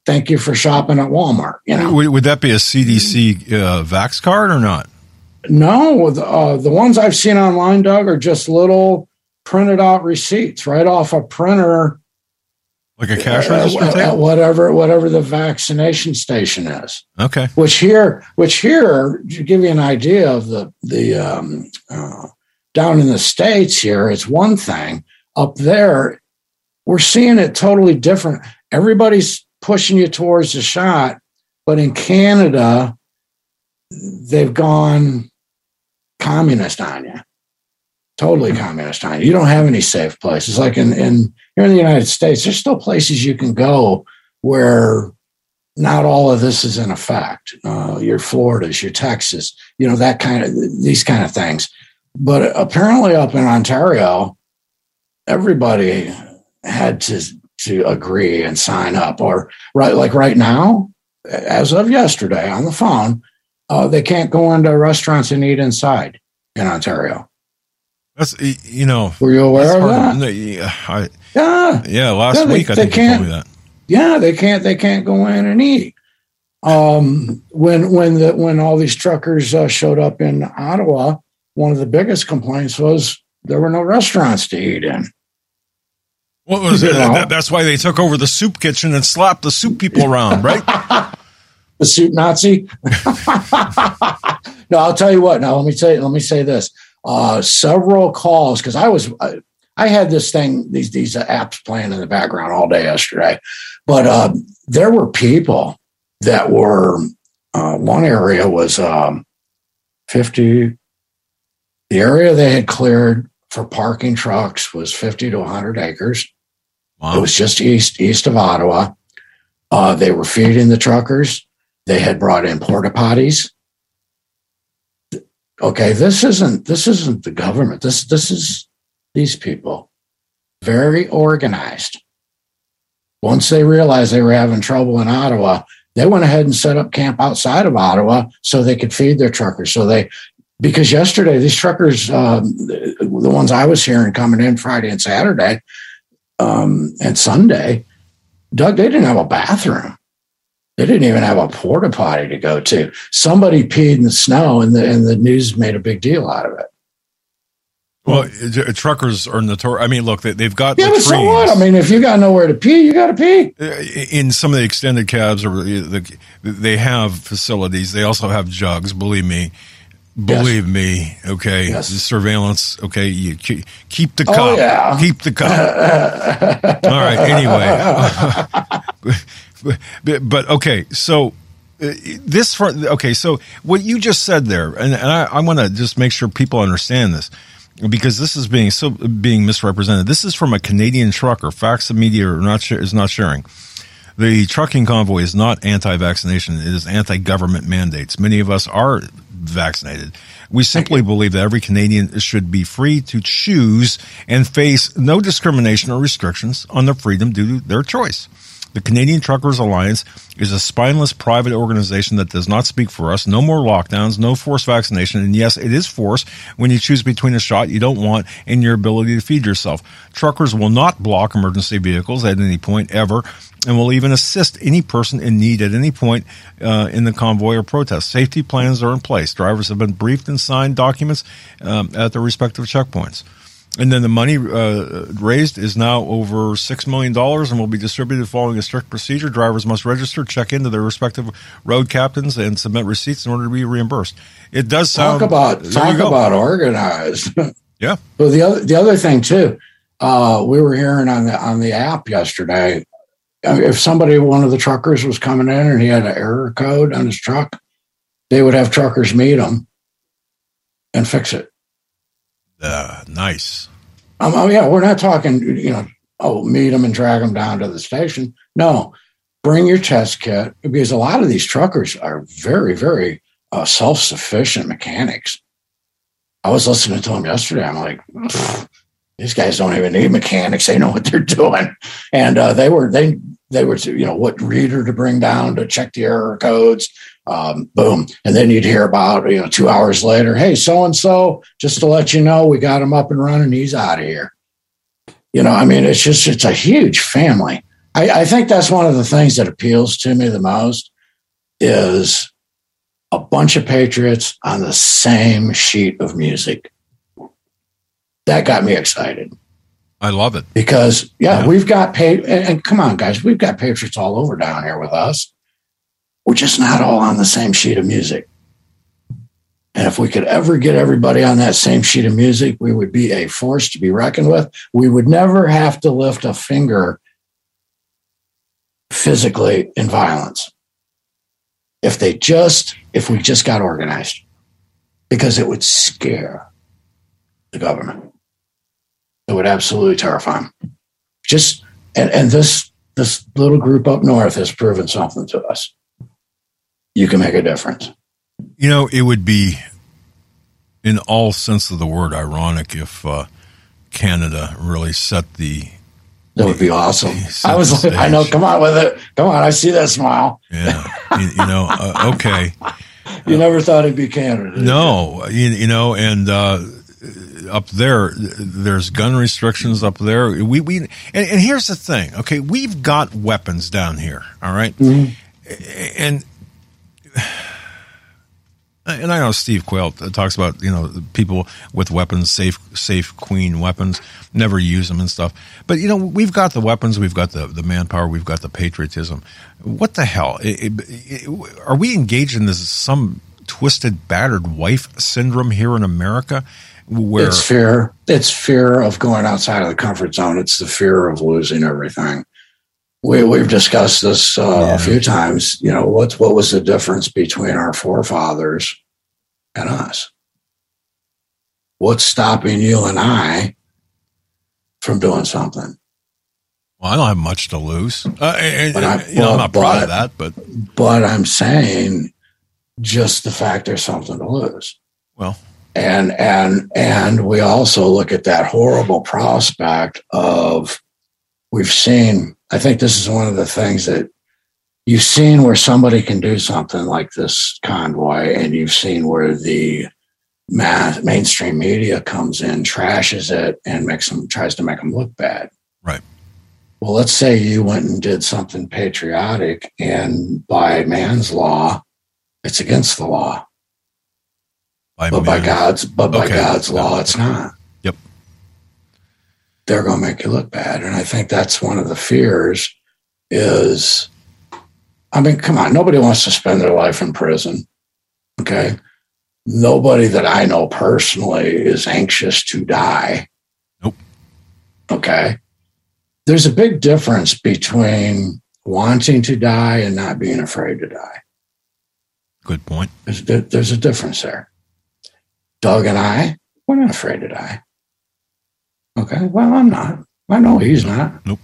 thank you for shopping at Walmart. You know, would, would that be a C D C uh, vax card or not? No, the, uh, the ones I've seen online, Doug, are just little printed out receipts right off a printer, like a cash register at, at whatever, whatever the vaccination station is. Okay, which here, which here, to give you an idea of the the. Um, uh, Down in the States here, it's one thing. Up there, we're seeing it totally different. Everybody's pushing you towards the shot, but in Canada, they've gone communist on you. Totally communist on you. You don't have any safe places. Like in, in here in the United States, there's still places you can go where not all of this is in effect. Uh, your Floridas, your Texas, you know, that kind of, these kind of things. But apparently up in Ontario, everybody had to to agree and sign up. Or right, like right now, as of yesterday on the phone, uh, they can't go into restaurants and eat inside in Ontario. That's, you know, were you aware of that? No, yeah, I, yeah, yeah. Last yeah, they, week I think they told me that. Yeah, they can't. They can't go in and eat. Um, when when the when all these truckers uh, showed up in Ottawa, one of the biggest complaints was there were no restaurants to eat in. What was it? That, that's why they took over the soup kitchen and slapped the soup people around, right? The soup Nazi. No, I'll tell you what. Now let me tell you. Let me say this. Uh, several calls because I was I, I had this thing these these apps playing in the background all day yesterday, but uh, there were people that were uh, one area was um, fifty. The area they had cleared for parking trucks was fifty to a hundred acres. Wow. It was just east east of Ottawa. Uh, they were feeding the truckers. They had brought in porta potties. Okay, this isn't this isn't the government. This this is these people, very organized. Once they realized they were having trouble in Ottawa, they went ahead and set up camp outside of Ottawa so they could feed their truckers. So they, because yesterday these truckers, um, the, the ones I was hearing coming in Friday and Saturday, um, and Sunday, Doug, they didn't have a bathroom. They didn't even have a porta potty to go to. Somebody peed in the snow, and the and the news made a big deal out of it. Well, truckers are notorious. I mean, look, they, they've got yeah, latrines. But so what? I mean, if you got nowhere to pee, you got to pee. In some of the extended cabs, or the, they have facilities. They also have jugs. Believe me, believe yes. me. Okay, yes. The surveillance. Okay, you keep, keep the cup. Oh, yeah. Keep the cup. All right. Anyway. But, but okay, so this for okay, so what you just said there, and, and I, I want to just make sure people understand this because this is being so being misrepresented. This is from a Canadian trucker. Facts the media are not is not sharing. The trucking convoy is not anti-vaccination; it is anti-government mandates. Many of us are vaccinated. We simply believe that every Canadian should be free to choose and face no discrimination or restrictions on their freedom due to their choice. The Canadian Truckers Alliance is a spineless private organization that does not speak for us. No more lockdowns, no forced vaccination. And yes, it is forced when you choose between a shot you don't want and your ability to feed yourself. Truckers will not block emergency vehicles at any point ever and will even assist any person in need at any point uh, in the convoy or protest. Safety plans are in place. Drivers have been briefed and signed documents um, at their respective checkpoints. And then the money uh, raised is now over six million dollars and will be distributed following a strict procedure. Drivers must register, check into their respective road captains, and submit receipts in order to be reimbursed. It does sound... Talk about, talk about organized. Yeah. But the other, the other thing, too, uh, we were hearing on the, on the app yesterday, if somebody, one of the truckers was coming in and he had an error code on his truck, they would have truckers meet him and fix it. Uh, nice. Um, oh, yeah, we're not talking, you know, oh, meet them and drag them down to the station. No, bring your test kit because a lot of these truckers are very, very uh, self-sufficient mechanics. I was listening to them yesterday. I'm like, these guys don't even need mechanics. They know what they're doing. And uh, they were, they, they were, you know, what reader to bring down to check the error codes. Um, boom. And then you'd hear about, you know, two hours later, hey, so-and-so, just to let you know, we got him up and running. He's out of here. You know, I mean, it's just, it's a huge family. I, I think that's one of the things that appeals to me the most is a bunch of patriots on the same sheet of music. That got me excited. I love it. Because, yeah, yeah. we've got, pa- and, and come on, guys, we've got patriots all over down here with us. We're just not all on the same sheet of music. And if we could ever get everybody on that same sheet of music, we would be a force to be reckoned with. We would never have to lift a finger physically in violence. If they just, if we just got organized, because it would scare the government. It would absolutely terrify them. Just, and, and this, this little group up north has proven something to us. You can make a difference. You know, it would be, in all sense of the word, ironic if uh, Canada really set the. That would be awesome. I was, like, I know. Come on with it. Come on. I see that smile. Yeah. you, you know. Uh, okay. You uh, never thought it'd be Canada. No. You, you know, and uh, up there. There's gun restrictions up there. We we and, and here's the thing. Okay, we've got weapons down here. All right, mm-hmm. and and I know Steve Quayle talks about, you know, people with weapons, safe safe queen weapons, never use them and stuff. But you know, we've got the weapons, we've got the the manpower, we've got the patriotism. What the hell? It, it, it, are we engaged in this some twisted, battered wife syndrome here in America? Where it's fear, it's fear of going outside of the comfort zone. It's the fear of losing everything. We we've discussed this uh, yeah. a few times. You know, what what was the difference between our forefathers and us? What's stopping you and I from doing something? Well, I don't have much to lose. Uh, and, I, you well, know, I'm not but, proud of that, but but I'm saying. Just the fact there's something to lose. Well, and and and we also look at that horrible prospect of we've seen. I think this is one of the things that you've seen where somebody can do something like this convoy, and you've seen where the mass, mainstream media comes in, trashes it, and makes them tries to make them look bad. Right. Well, let's say you went and did something patriotic, and by man's law. It's against the law, by but man. by God's but by okay. God's law, it's not. Yep, they're going to make you look bad, and I think that's one of the fears. Is, I mean, come on, nobody wants to spend their life in prison. Okay, nobody that I know personally is anxious to die. Nope. Okay, there's a big difference between wanting to die and not being afraid to die. Good point. There's, there's a difference there. Doug and I, we're not afraid to die. Okay, well, I'm not. I know he's not. Nope.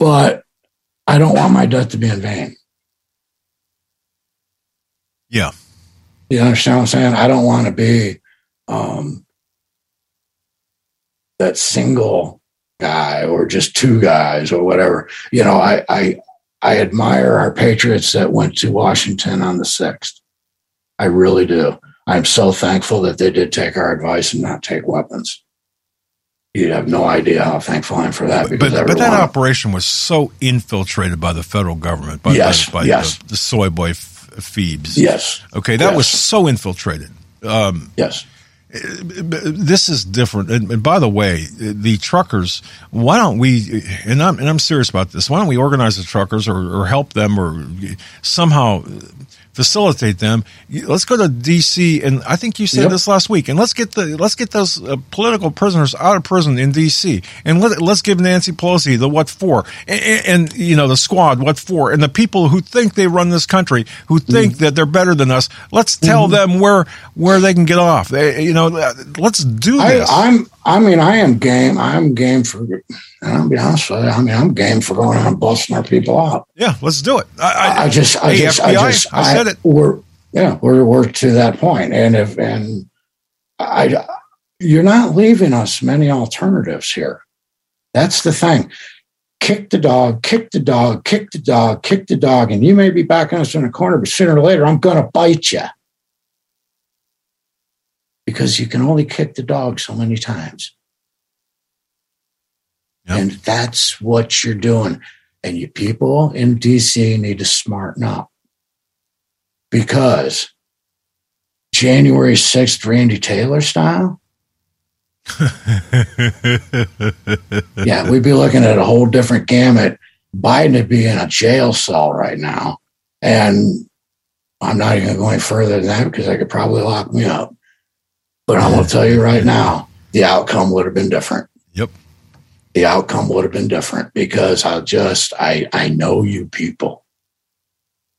But I don't want my death to be in vain. Yeah. You understand what I'm saying? I don't want to be um, that single guy or just two guys or whatever. You know, I... I I admire our patriots that went to Washington on the sixth. I really do. I'm so thankful that they did take our advice and not take weapons. You'd have no idea how thankful I am for that. Because but, but that operation was so infiltrated by the federal government, by, yes, by, by yes. the, the soy boy f- Phoebes. Yes. Okay, that yes. was so infiltrated. Um, yes. This is different. And by the way, the truckers, why don't we, and I'm, and I'm serious about this, why don't we organize the truckers or, or help them or somehow facilitate them? Let's go to D C and I think you said yep. this last week, and let's get the, let's get those uh, political prisoners out of prison in D C and let, let's give Nancy Pelosi the what for and, and, you know, the squad what for and the people who think they run this country, who think mm-hmm. that they're better than us. Let's tell mm-hmm. them where, where they can get off. They, you know, let's do this. I, I'm, I mean, I am game. I'm game for, and I'll be honest with you, I mean, I'm game for going out and busting our people out. Yeah, let's do it. I, I, I just, I hey, just, F B I, I just, I said it. We're yeah, we're we're to that point, and if and I, you're not leaving us many alternatives here. That's the thing. Kick the dog, kick the dog, kick the dog, kick the dog, and you may be backing us in a corner, but sooner or later, I'm going to bite you because you can only kick the dog so many times, yep. and that's what you're doing. And you people in D C need to smarten up. Because January sixth, Randy Taylor style? Yeah, we'd be looking at a whole different gamut. Biden would be in a jail cell right now. And I'm not even going further than that because they could probably lock me up. But I'm going to tell you right now, the outcome would have been different. Yep. The outcome would have been different because I'll just, I, I know you people.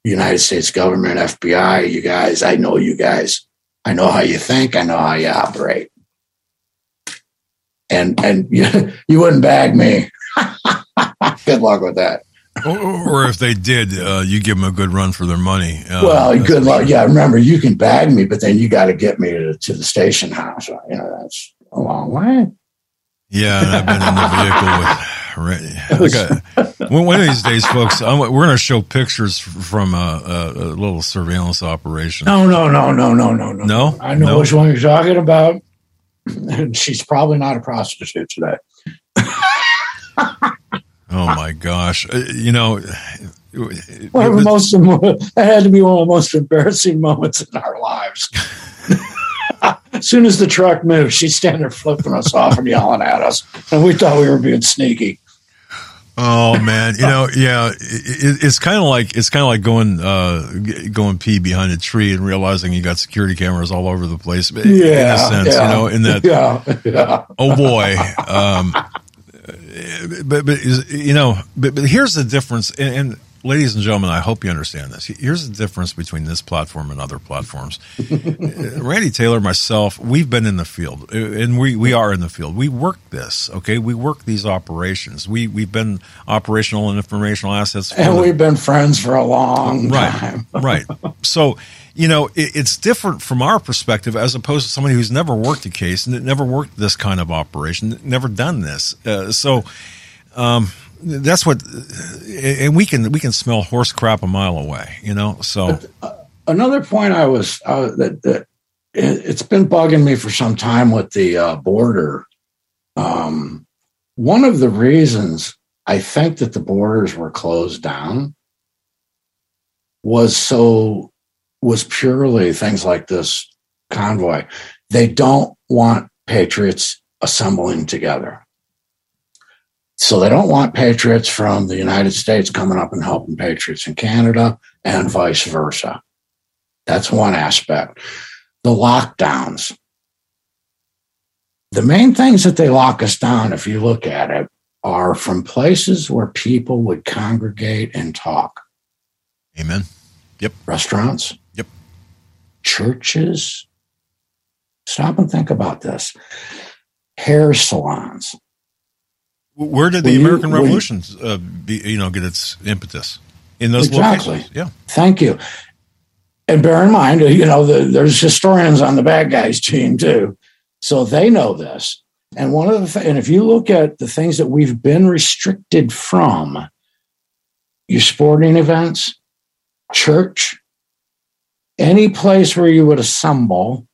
United States government, F B I, you guys, I know you guys. I know how you think. I know how you operate. And and you, you wouldn't bag me. Good luck with that. Or if they did, uh, you give them a good run for their money. Uh, well, good luck. Sure. Yeah, remember, you can bag me, but then you got to get me to, to the station house. You know, that's a long way. Yeah, and I've been in the vehicle with Right. Gotta, one of these days, folks, I'm, we're going to show pictures from a, a, a little surveillance operation. No, no, no, no, no, no, no. No? I know no. which one you're talking about. And she's probably not a prostitute today. Oh, my gosh. You know, one of the most, that had to be one of the most embarrassing moments in our lives. As soon as the truck moved, she's standing there flipping us off and yelling at us. And we thought we were being sneaky. Oh, man. You know, yeah, it, it's kind of like it's kind of like going uh, going pee behind a tree and realizing you got security cameras all over the place. Yeah, in a sense, yeah, you know, in that. Yeah, yeah. Oh, boy. Um, but, but, you know, but, but here's the difference. And, and ladies and gentlemen, I hope you understand this. Here's the difference between this platform and other platforms. Randy Taylor, myself, we've been in the field, and we, we are in the field. We work this, okay? We work these operations. We, we've been operational and informational assets. And we've been friends for a long time. Right, right. So, you know, it, it's different from our perspective as opposed to somebody who's never worked a case and never worked this kind of operation, never done this. Uh, so... um That's what, and we can we can smell horse crap a mile away, you know. So another point I was uh, that, that it's been bugging me for some time with the uh, border. Um, one of the reasons I think that the borders were closed down was so was purely things like this convoy. They don't want patriots assembling together. So they don't want patriots from the United States coming up and helping patriots in Canada and vice versa. That's one aspect. The lockdowns. The main things that they lock us down, if you look at it, are from places where people would congregate and talk. Amen. Yep. Restaurants. Yep. Churches. Stop and think about this. Hair salons. Where did the when American you, Revolution, you, uh, be, you know, get its impetus in those exactly. locations? Yeah, thank you. And bear in mind, you know, the, there's historians on the bad guys team too, so they know this. And one of the th- and if you look at the things that we've been restricted from, your sporting events, church, any place where you would assemble,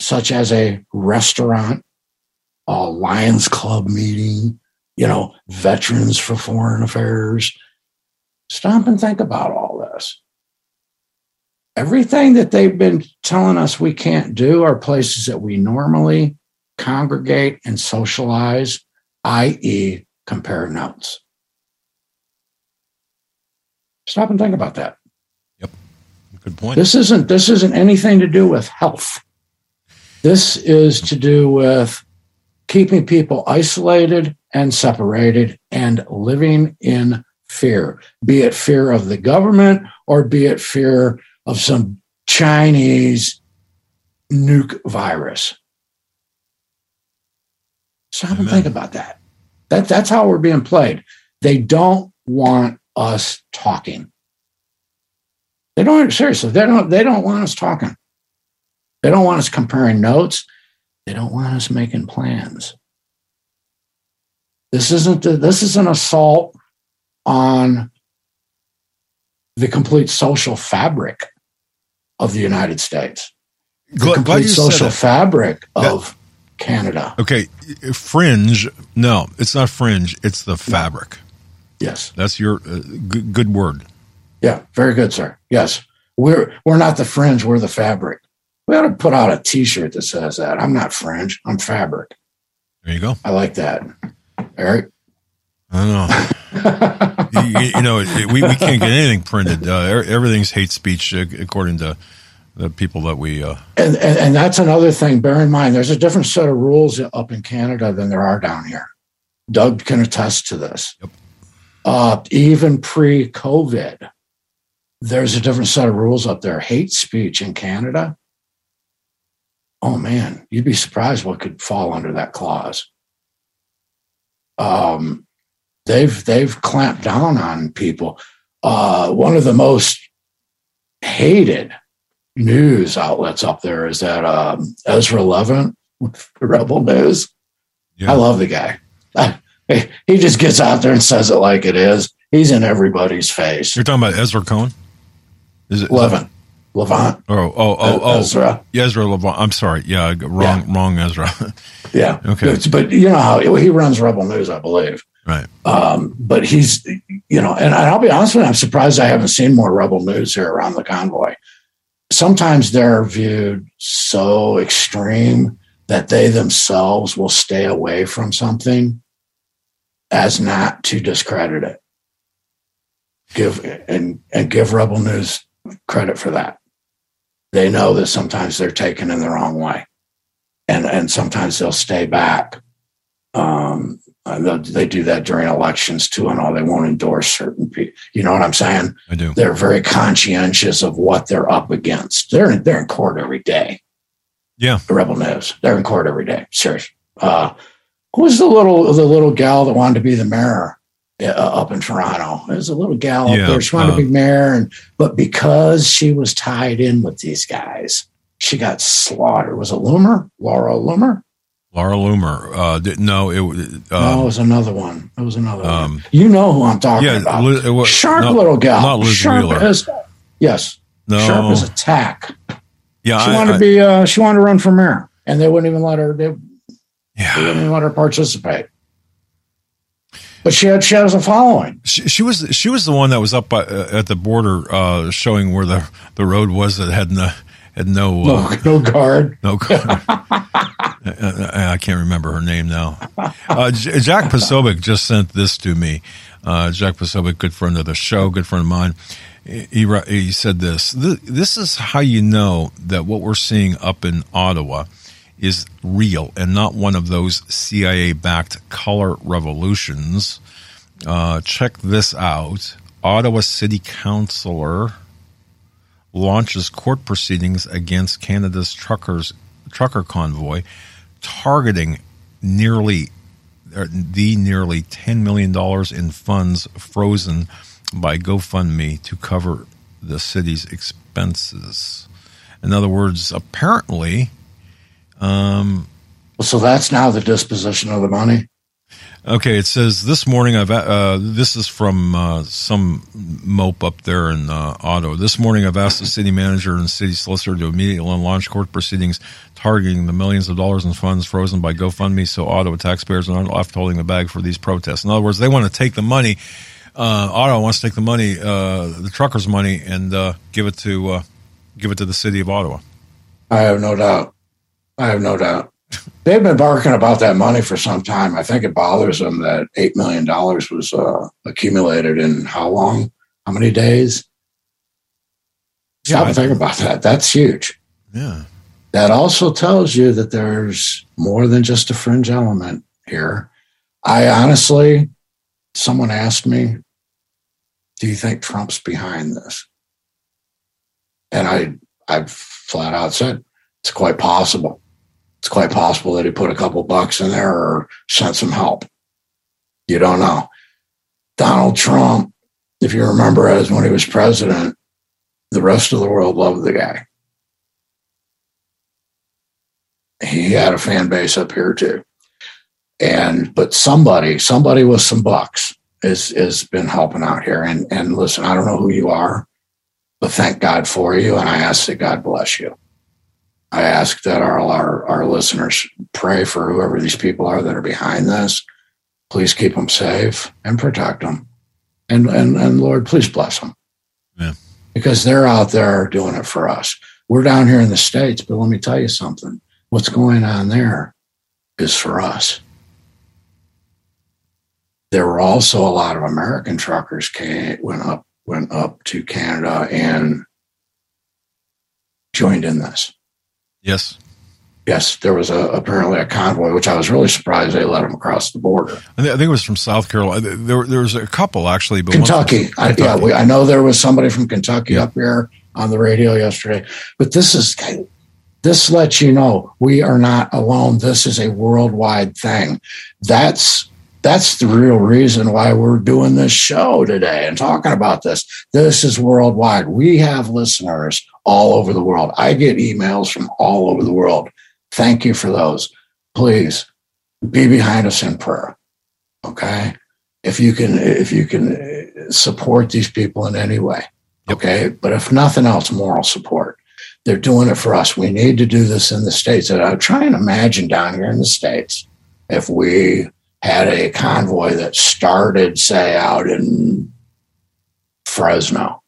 such as a restaurant, a Lions Club meeting. You know, veterans for foreign affairs. Stop and think about all this. Everything that they've been telling us we can't do are places that we normally congregate and socialize, that is compare notes. Stop and think about that. Yep. Good point. This isn't this isn't anything to do with health. This is to do with keeping people isolated and separated and living in fear, be it fear of the government or be it fear of some Chinese nuke virus. Stop Amen. And think about that. That that's how we're being played. They don't want us talking. They don't seriously, they don't they don't want us talking. They don't want us comparing notes. They don't want us making plans. This isn't a, this is an assault on the complete social fabric of the United States, the glad, complete glad social fabric that, of Canada. Okay, fringe. No, it's not fringe. It's the fabric. Yes, that's your uh, good, good word. Yeah, very good, sir. Yes, we're we're not the fringe. We're the fabric. We ought to put out a T-shirt that says that. I'm not fringe. I'm fabric. There you go. I like that. Eric? I don't know. you, you know, we, we can't get anything printed. Uh, everything's hate speech, uh, according to the people that we... Uh... And, and, and that's another thing. Bear in mind, there's a different set of rules up in Canada than there are down here. Doug can attest to this. Yep. Uh, even pre-COVID, there's a different set of rules up there. Hate speech in Canada... Oh, man, you'd be surprised what could fall under that clause. Um, they've they've clamped down on people. Uh, one of the most hated news outlets up there is that um, Ezra Levant with Rebel News. Yeah. I love the guy. I, He just gets out there and says it like it is. He's in everybody's face. You're talking about Ezra Cohen? Is it Levin? Levant. Oh, oh, oh, oh. Ezra. Ezra Levant. I'm sorry. Yeah, wrong, yeah. wrong Ezra. Yeah. Okay. It's, but you know how he runs Rebel News, I believe. Right. Um, but he's, you know, and I'll be honest with you, I'm surprised I haven't seen more Rebel News here around the convoy. Sometimes they're viewed so extreme that they themselves will stay away from something as not to discredit it. Give and, and give Rebel News credit for that. They know that sometimes they're taken in the wrong way, and and sometimes they'll stay back. Um, they do that during elections too, and all. They won't endorse certain people. You know what I'm saying? I do. They're very conscientious of what they're up against. They're in, they're in court every day. Yeah, the Rebel News. They're in court every day. Seriously. Uh, who was the little the little gal that wanted to be the mayor? Uh, up in Toronto. There's a little gal yeah, up there. She wanted uh, to be mayor, and but because she was tied in with these guys, she got slaughtered. Was it Loomer? Laura Loomer? Laura Loomer. Uh, did, no, it, um, no, it was another one. It was another um, one. You know who I'm talking yeah, about. Liz, was, sharp no, little gal. Not Liz sharp Wheeler. As, yes. No. Sharp as a tack. Yeah, she I, wanted I, to be. Uh, she wanted to run for mayor, and they wouldn't even let her. They, yeah. they wouldn't even let her participate. But she had, she has a following. She, she was she was the one that was up by, uh, at the border uh, showing where the, the road was that had no had no uh, no, no guard no guard. I, I can't remember her name now. Uh, Jack Posobiec just sent this to me. Uh, Jack Posobiec, good friend of the show, good friend of mine. He he said this. This is how you know that what we're seeing up in Ottawa is real and not one of those C I A-backed color revolutions. Uh, check this out. Ottawa City Councillor launches court proceedings against Canada's truckers trucker convoy, targeting nearly the nearly ten million dollars in funds frozen by GoFundMe to cover the city's expenses. In other words, apparently... Um, well, so that's now the disposition of the money. Okay, it says this morning. I've uh, this is from uh, some mope up there in uh, Ottawa. This morning, I've asked the city manager and city solicitor to immediately launch court proceedings targeting the millions of dollars in funds frozen by GoFundMe, so Ottawa taxpayers aren't left holding the bag for these protests. In other words, they want to take the money. Uh, Ottawa wants to take the money, uh, the truckers' money, and uh, give it to uh, give it to the city of Ottawa. I have no doubt. I have no doubt. They've been barking about that money for some time. I think it bothers them that eight million dollars was uh, accumulated in how long? How many days? Stop yeah, and think about that. That's huge. Yeah. That also tells you that there's more than just a fringe element here. I honestly, someone asked me, do you think Trump's behind this? And I, I've flat out said, it's quite possible. It's quite possible that he put a couple bucks in there or sent some help. You don't know. Donald Trump, if you remember, as when he was president, the rest of the world loved the guy. He had a fan base up here too. And but somebody, somebody with some bucks is has been helping out here. And and listen, I don't know who you are, but thank God for you. And I ask that God bless you. I ask that our, our our listeners pray for whoever these people are that are behind this. Please keep them safe and protect them. And and, and Lord, please bless them. Yeah. Because they're out there doing it for us. We're down here in the States, but let me tell you something. What's going on there is for us. There were also a lot of American truckers came, went up went up to Canada and joined in this. Yes. Yes, there was a, apparently a convoy, which I was really surprised they let them across the border. I think it was from South Carolina. There, there was a couple, actually. But Kentucky. I, Kentucky. Yeah, we, I know there was somebody from Kentucky yeah. up here on the radio yesterday. But this is this lets you know we are not alone. This is a worldwide thing. That's that's the real reason why we're doing this show today and talking about this. This is worldwide. We have listeners all over the world. I get emails from all over the world. Thank you for those. Please be behind us in prayer. Okay. If you can, if you can support these people in any way. Okay. But if nothing else, moral support. They're doing it for us. We need to do this in the States. And I try and imagine down here in the States, if we had a convoy that started, say, out in Fresno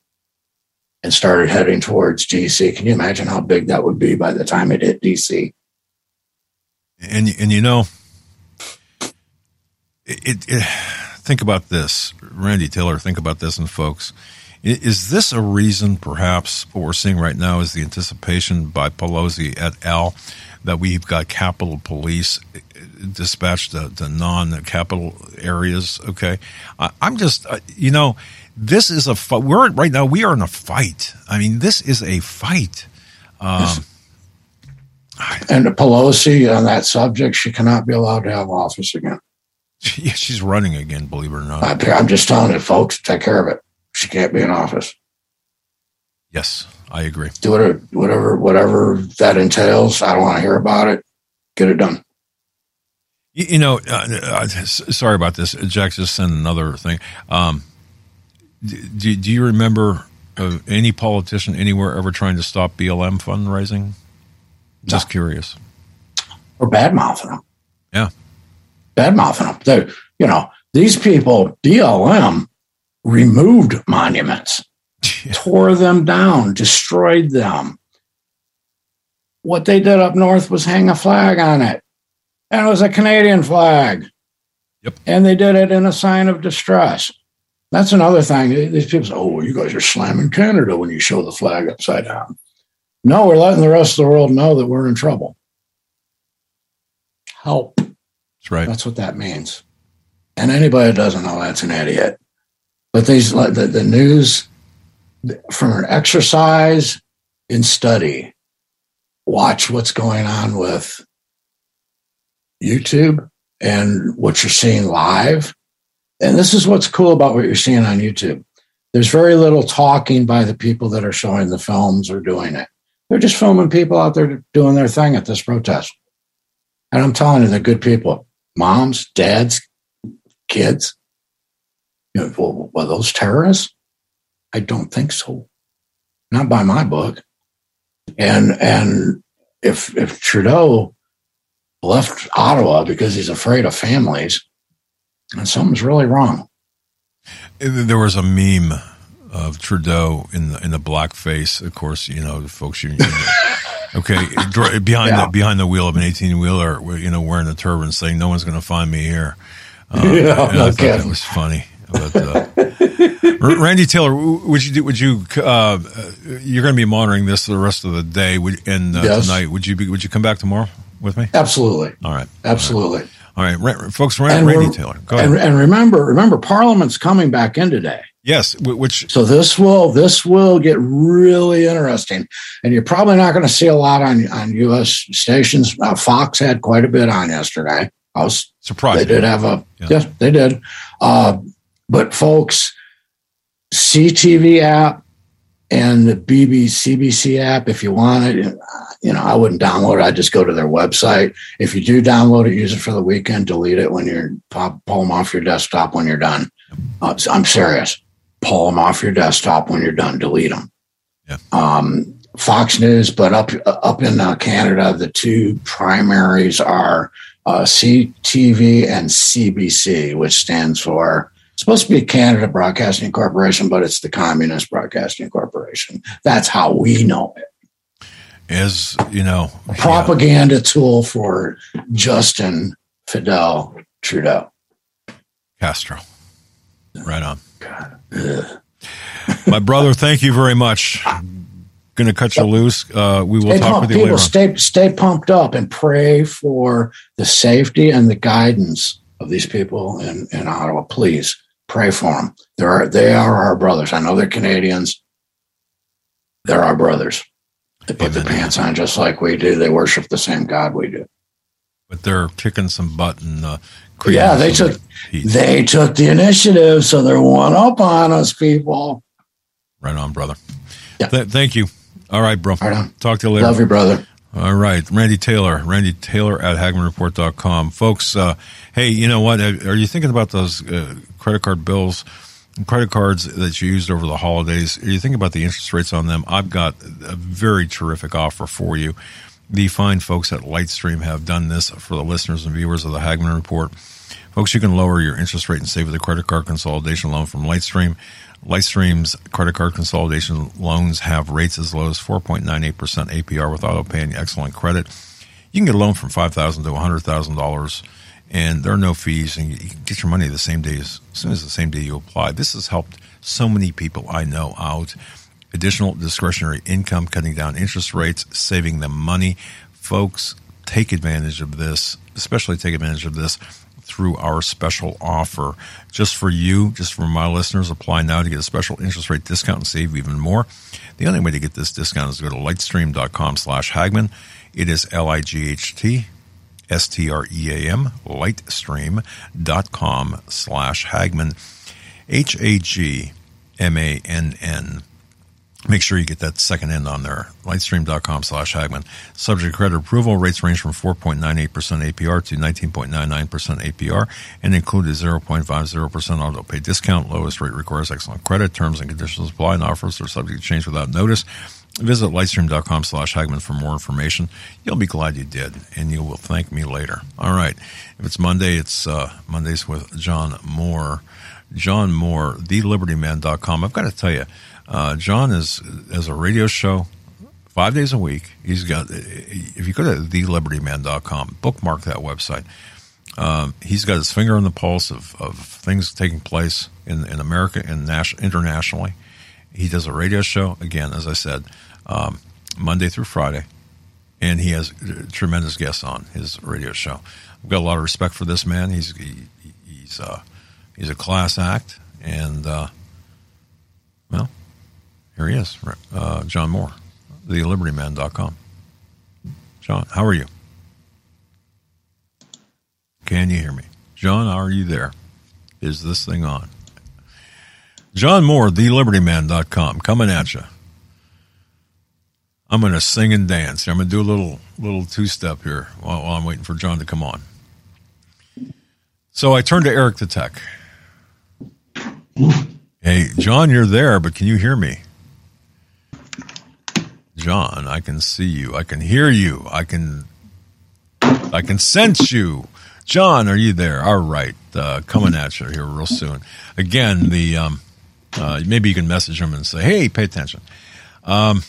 and started heading towards D C. Can you imagine how big that would be by the time it hit D C? And, and you know, it, it, think about this, Randy Taylor, think about this, and folks, is this a reason perhaps what we're seeing right now is the anticipation by Pelosi et al. That we've got Capitol Police dispatched to, to non-Capitol areas, okay? I, I'm just, uh, you know, this is a fight. We're right now, we are in a fight. I mean, this is a fight. Um, and Pelosi on that subject, she cannot be allowed to have office again. Yeah, she's running again, believe it or not. I'm just telling you, folks, take care of it. She can't be in office. Yes, I agree. Do whatever, whatever, whatever that entails. I don't want to hear about it. Get it done. You, you know, uh, uh, sorry about this. Jack just sent another thing. Um, do, do you remember uh, any politician anywhere ever trying to stop B L M fundraising? No. Just curious. Or bad mouthing them. Yeah, bad mouthing them. They, you know, these people, B L M. Removed monuments, yeah. Tore them down, destroyed them. What they did up north was hang a flag on it. And it was a Canadian flag. Yep. And they did it in a sign of distress. That's another thing. These people say, oh, you guys are slamming Canada when you show the flag upside down. No, we're letting the rest of the world know that we're in trouble. Help. That's right. That's what that means. And anybody that doesn't know that's an idiot. But these the, the news from an exercise in study, watch what's going on with YouTube and what you're seeing live. And this is what's cool about what you're seeing on YouTube. There's very little talking by the people that are showing the films or doing it. They're just filming people out there doing their thing at this protest. And I'm telling you, they're good people. Moms, dads, kids. You know, well, were those terrorists? I don't think so. Not by my book. And and if if Trudeau left Ottawa because he's afraid of families, then something's really wrong. There was a meme of Trudeau in the, in the blackface. Of course, you know, folks, you, you know, okay, behind yeah. the behind the wheel of an eighteen-wheeler, you know, wearing a turban, saying, "No one's going to find me here." Um, yeah, no I thought kidding. That was funny. But, uh, Randy Taylor, would you do, would you, uh, you're going to be monitoring this the rest of the day would, and uh, yes. tonight. Would you be, would you come back tomorrow with me? Absolutely. All right. Absolutely. All right. All right. Ra- folks, Ra- Randy Taylor, go ahead. And, and remember, remember Parliament's coming back in today. Yes. Which, so this will, this will get really interesting, and you're probably not going to see a lot on, on U S stations. Uh, Fox had quite a bit on yesterday. I was surprised. They did have a, yeah. yes, they did. Uh, But folks, C T V app and the B B C B C app, if you want it, you know, I wouldn't download it. I'd just go to their website. If you do download it, use it for the weekend, delete it when you're, pop, pull them off your desktop when you're done. Uh, I'm serious. Pull them off your desktop when you're done. Delete them. Yeah. Um, Fox News, but up, up in uh, Canada, the two primaries are uh, C T V and C B C, which stands for... supposed to be Canada Broadcasting Corporation, but it's the Communist Broadcasting Corporation. That's how we know it. Is, you know, a propaganda yeah. tool for Justin Fidel Trudeau. Castro. Right on. God. My brother, thank you very much. Going to cut you loose. Uh, we will stay talk pumped. With you People later. Stay, stay pumped up and pray for the safety and the guidance of these people in, in Ottawa. Please. Pray for them. They are, they are our brothers. I know they're Canadians. They're our brothers. They put Amen. Their pants on just like we do. They worship the same God we do. But they're kicking some butt and uh, creating. Yeah, they took heat. They took the initiative, so they're one up on us, people. Right on, brother. Yeah. Th- thank you. All right, bro. Right on. Talk to you later. Love you, brother. All right. Randy Taylor. Randy Taylor at Hagmann Report dot com. Folks, uh, hey, you know what? Are you thinking about those uh, credit card bills, credit cards that you used over the holidays? Are you thinking about the interest rates on them? I've got a very terrific offer for you. The fine folks at Lightstream have done this for the listeners and viewers of the Hagmann Report. Folks, you can lower your interest rate and save with a credit card consolidation loan from Lightstream. Lightstream's credit card consolidation loans have rates as low as four point nine eight percent A P R with auto pay and excellent credit. You can get a loan from five thousand dollars to one hundred thousand dollars, and there are no fees, and you can get your money the same day as, as soon as the same day you apply. This has helped so many people I know out. Additional discretionary income, cutting down interest rates, saving them money. Folks, take advantage of this, especially take advantage of this through our special offer. Just for you, just for my listeners, apply now to get a special interest rate discount and save even more. The only way to get this discount is to go to lightstream.com slash Hagmann. It is L I G H T S T R E A M, lightstream.com slash Hagmann, H A G M A N N. Make sure you get that second end on there, lightstream.com slash Hagmann. Subject to credit approval, rates range from four point nine eight percent A P R to nineteen point nine nine percent A P R and include a zero point five zero percent auto pay discount. Lowest rate requires excellent credit. Terms and conditions apply, and offers are subject to change without notice. Visit lightstream.com slash Hagmann for more information. You'll be glad you did, and you will thank me later. All right. If it's Monday, it's uh, Mondays with John Moore. John Moore, the liberty man dot com. I've got to tell you, Uh, John is, has a radio show five days a week. He's got, if you go to the liberty man dot com, bookmark that website. Um, he's got his finger on the pulse of, of things taking place in, in America and national, internationally. He does a radio show, again, as I said, um, Monday through Friday, and he has tremendous guests on his radio show. I've got a lot of respect for this man. He's, he, he's, uh, he's a class act, and, uh, well, here he is, uh, John Moore, the liberty man dot com. John, how are you? Can you hear me? John, are you there? Is this thing on? John Moore, the liberty man dot com, coming at you. I'm going to sing and dance. I'm going to do a little little two-step here while, while I'm waiting for John to come on. So I turned to Eric the Tech. Hey, John, you're there, but can you hear me? John, I can see you. I can hear you. I can I can sense you. John, are you there? All right. Uh, coming at you here real soon. Again, the um, uh, maybe you can message him and say, hey, pay attention. Um,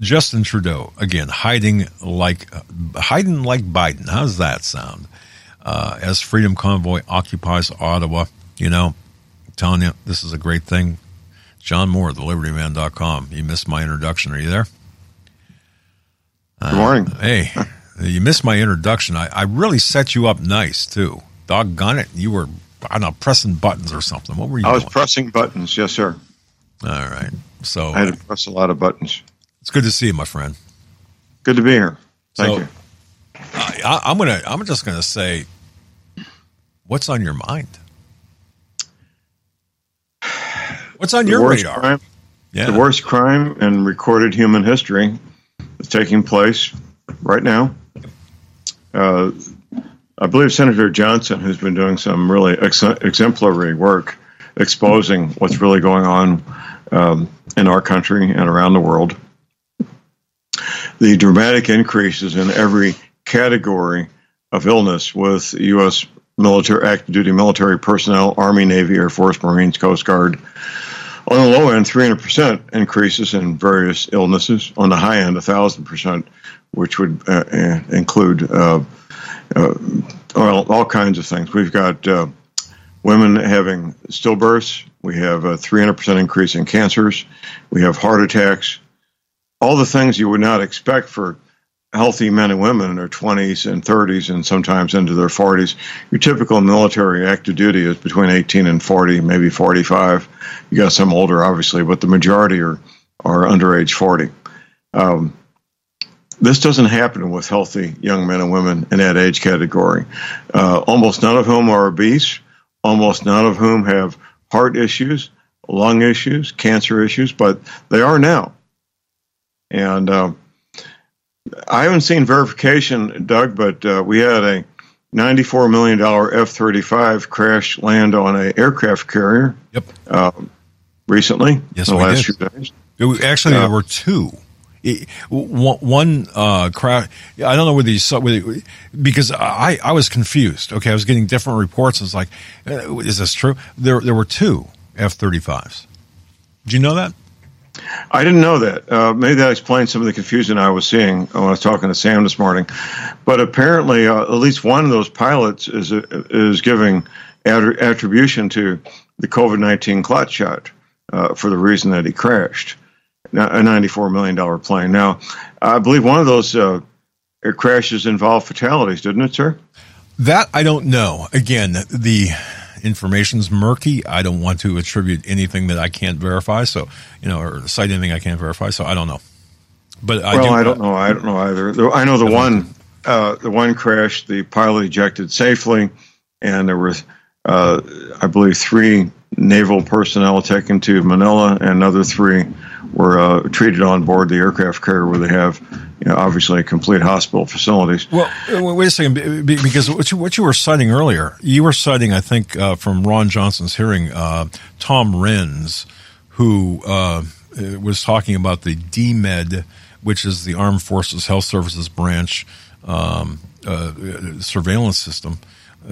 Justin Trudeau, again, hiding like, hiding like Biden. How does that sound? Uh, as Freedom Convoy occupies Ottawa, you know, telling you, this is a great thing. John Moore, the liberty man dot com. You missed my introduction. Are you there? Good morning. Uh, hey, you missed my introduction. I, I really set you up nice, too. Doggone it. You were, I don't know, pressing buttons or something. What were you doing? I was doing? pressing buttons. Yes, sir. All right. So I had to press a lot of buttons. It's good to see you, my friend. Good to be here. Thank so, you. I, I'm gonna. I'm just going to say, what's on your mind? What's on the your radar? Crime, yeah. The worst crime in recorded human history is taking place right now. Uh, I believe Senator Johnson, who's been doing some really ex- exemplary work exposing what's really going on um, in our country and around the world. The dramatic increases in every category of illness with U S military, active duty military personnel, Army, Navy, Air Force, Marines, Coast Guard. On the low end, three hundred percent increases in various illnesses. On the high end, one thousand percent, which would uh, include uh, uh, all, all kinds of things. We've got uh, women having stillbirths. We have a three hundred percent increase in cancers. We have heart attacks. All the things you would not expect for healthy men and women in their twenties and thirties and sometimes into their forties. Your typical military active duty is between eighteen and forty, maybe forty-five. You got some older, obviously, but the majority are, are under age forty. Um, this doesn't happen with healthy young men and women in that age category. Uh, almost none of whom are obese. Almost none of whom have heart issues, lung issues, cancer issues, but they are now. And, um, uh, I haven't seen verification, Doug, but uh, we had a ninety-four million dollars F thirty-five crash land on an aircraft carrier. Yep. Uh, recently, yes, in the last did. few days. It, actually, uh, there were two. It, one uh, crash. I don't know whether you saw, whether, because I, I was confused. Okay, I was getting different reports. I was like, is this true? There there were two F thirty-fives. Did you know that? I didn't know that. Uh, maybe that explains some of the confusion I was seeing when I was talking to Sam this morning. But apparently, uh, at least one of those pilots is uh, is giving ad- attribution to the COVID nineteen clot shot uh, for the reason that he crashed a ninety-four million dollars plane. Now, I believe one of those uh, crashes involved fatalities, didn't it, sir? That I don't know. Again, the information's murky. I don't want to attribute anything that I can't verify, so you know, or cite anything I can't verify. So I don't know. But I well, do, I don't know. I don't know either. I know the one, uh, the one crash. The pilot ejected safely, and there were, uh, I believe, three naval personnel taken to Manila, and another three were uh, treated on board the aircraft carrier, where they have, you know, obviously complete hospital facilities. Well, wait a second, because what you, what you were citing earlier, you were citing, I think, uh, from Ron Johnson's hearing, uh, Tom Renz, who uh, was talking about the D MED, which is the Armed Forces Health Services Branch um, uh, surveillance system.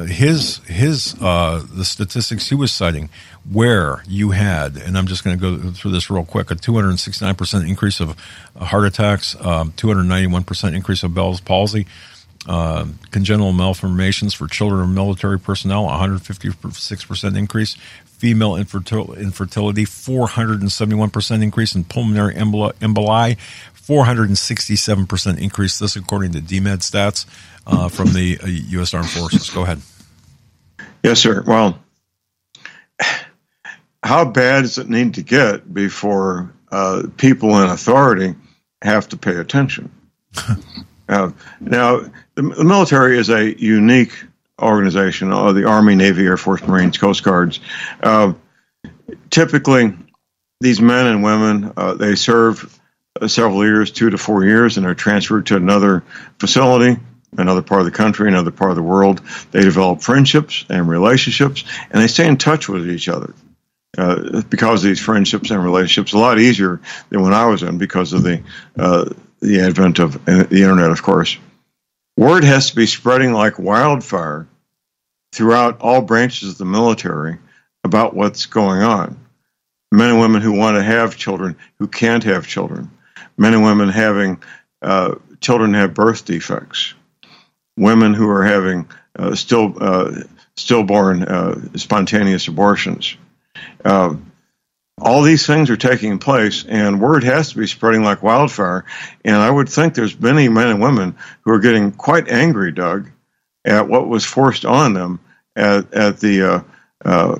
His his uh, the statistics he was citing, where you had, and I'm just going to go through this real quick: a two hundred sixty-nine percent increase of heart attacks, um, two hundred ninety-one percent increase of Bell's palsy, uh, congenital malformations for children of military personnel, one hundred fifty-six percent increase, female infertil- infertility, four hundred seventy-one percent increase in pulmonary emboli, emboli four hundred sixty-seven percent increase. This according to D MED stats. Uh, from the uh, U S. Armed Forces. Go ahead. Yes, sir. Well, how bad does it need to get before uh, people in authority have to pay attention? uh, now, the, the military is a unique organization, uh, the Army, Navy, Air Force, Marines, Coast Guards. Uh, typically, these men and women, uh, they serve several years, two to four years, and they're transferred to another facility, another part of the country, another part of the world. They develop friendships and relationships, and they stay in touch with each other uh, because of these friendships and relationships. A lot easier than when I was in, because of the uh, the advent of the internet, of course. Word has to be spreading like wildfire throughout all branches of the military about what's going on. Men and women who want to have children who can't have children. Men and women having uh, children have birth defects. Women who are having uh, still uh, stillborn uh, spontaneous abortions. Uh, all these things are taking place, and word has to be spreading like wildfire. And I would think there's many men and women who are getting quite angry, Doug, at what was forced on them at, at the uh, uh,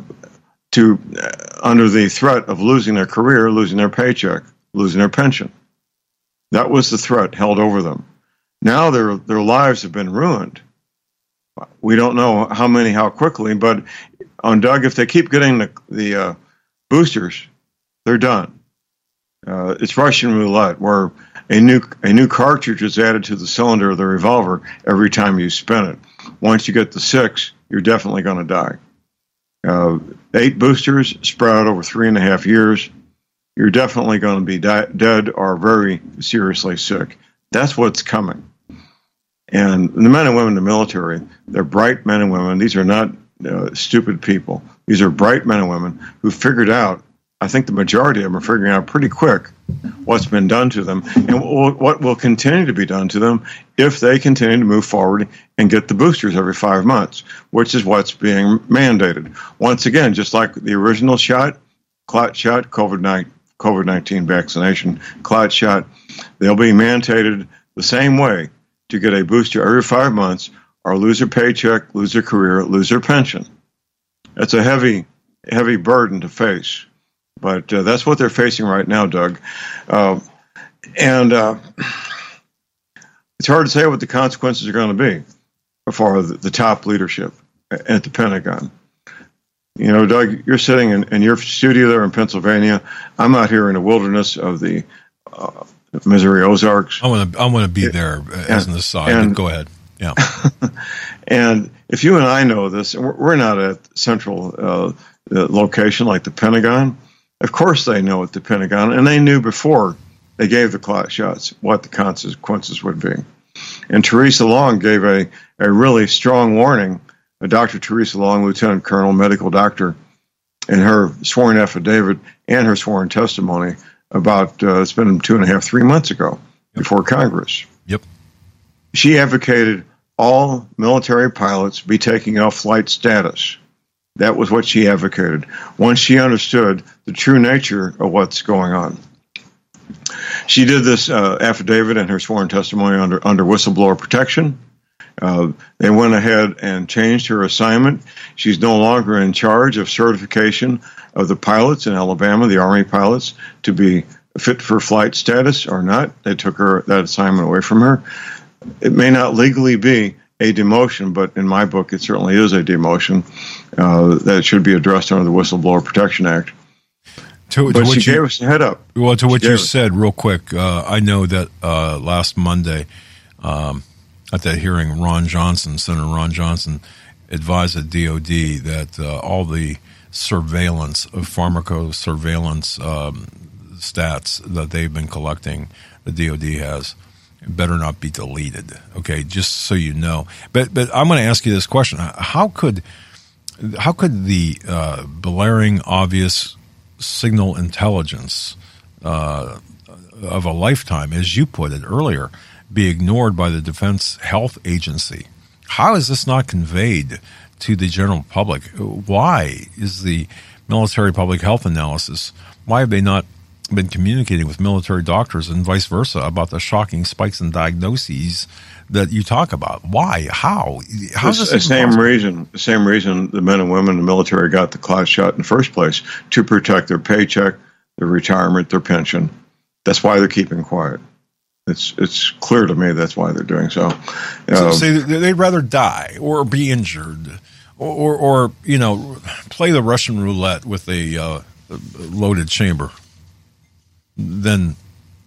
to uh, under the threat of losing their career, losing their paycheck, losing their pension. That was the threat held over them. Now their their lives have been ruined. We don't know how many, how quickly, but on Doug, if they keep getting the the uh, boosters, they're done. Uh, it's Russian roulette, where a new a new cartridge is added to the cylinder of the revolver every time you spin it. Once you get the six, you're definitely going to die. Uh, eight boosters spread out over three and a half years, you're definitely going to be di- dead or very seriously sick. That's what's coming. And the men and women in the military, they're bright men and women. These are not uh, stupid people. These are bright men and women who figured out, I think the majority of them are figuring out pretty quick what's been done to them and what will continue to be done to them if they continue to move forward and get the boosters every five months, which is what's being mandated. Once again, just like the original shot, clot shot, COVID nineteen vaccination, clot shot, they'll be mandated the same way to get a booster every five months or lose their paycheck, lose their career, lose their pension. That's a heavy, heavy burden to face. But uh, that's what they're facing right now, Doug. Uh, and uh, it's hard to say what the consequences are going to be for the top leadership at the Pentagon. You know, Doug, you're sitting in, in your studio there in Pennsylvania. I'm out here in the wilderness of the uh, Missouri Ozarks. I want to I want to be there and, as an aside. And, go ahead. Yeah. And if you and I know this, and we're not at central uh, location like the Pentagon. Of course they know at the Pentagon, and they knew before they gave the clot shots what the consequences would be. And Teresa Long gave a, a really strong warning. Doctor Teresa Long, Lieutenant Colonel, medical doctor, in her sworn affidavit and her sworn testimony about, uh, it's been two and a half, three months ago, yep. before Congress. Yep. She advocated all military pilots be taking off flight status. That was what she advocated once she understood the true nature of what's going on. She did this uh, affidavit and her sworn testimony under, under whistleblower protection. Uh, they went ahead and changed her assignment. She's no longer in charge of certification of the pilots in Alabama, the Army pilots, to be fit for flight status or not. They took her that assignment away from her. It may not legally be a demotion, but in my book, it certainly is a demotion uh, that should be addressed under the Whistleblower Protection Act. To, but to what she you, gave us a head up. Well, to what she you said, real quick, uh, I know that uh, last Monday um, at that hearing, Ron Johnson, Senator Ron Johnson, advised the D O D that uh, all the surveillance, pharmacosurveillance um, stats that they've been collecting, the D O D has, better not be deleted. Okay, just so you know. But but I'm going to ask you this question: How could how could the uh, blaring, obvious signal intelligence uh, of a lifetime, as you put it earlier, be ignored by the Defense Health Agency? How is this not conveyed to the general public? Why is the military public health analysis? Why have they not been communicating with military doctors and vice versa about the shocking spikes in diagnoses that you talk about? Why? How? How's this the same possible? reason? The same reason the men and women in the military got the clot shot in the first place, to protect their paycheck, their retirement, their pension. That's why they're keeping quiet. It's it's clear to me that's why they're doing so. So, um, so they'd rather die or be injured, or, or or you know, play the Russian roulette with a uh, loaded chamber. Then,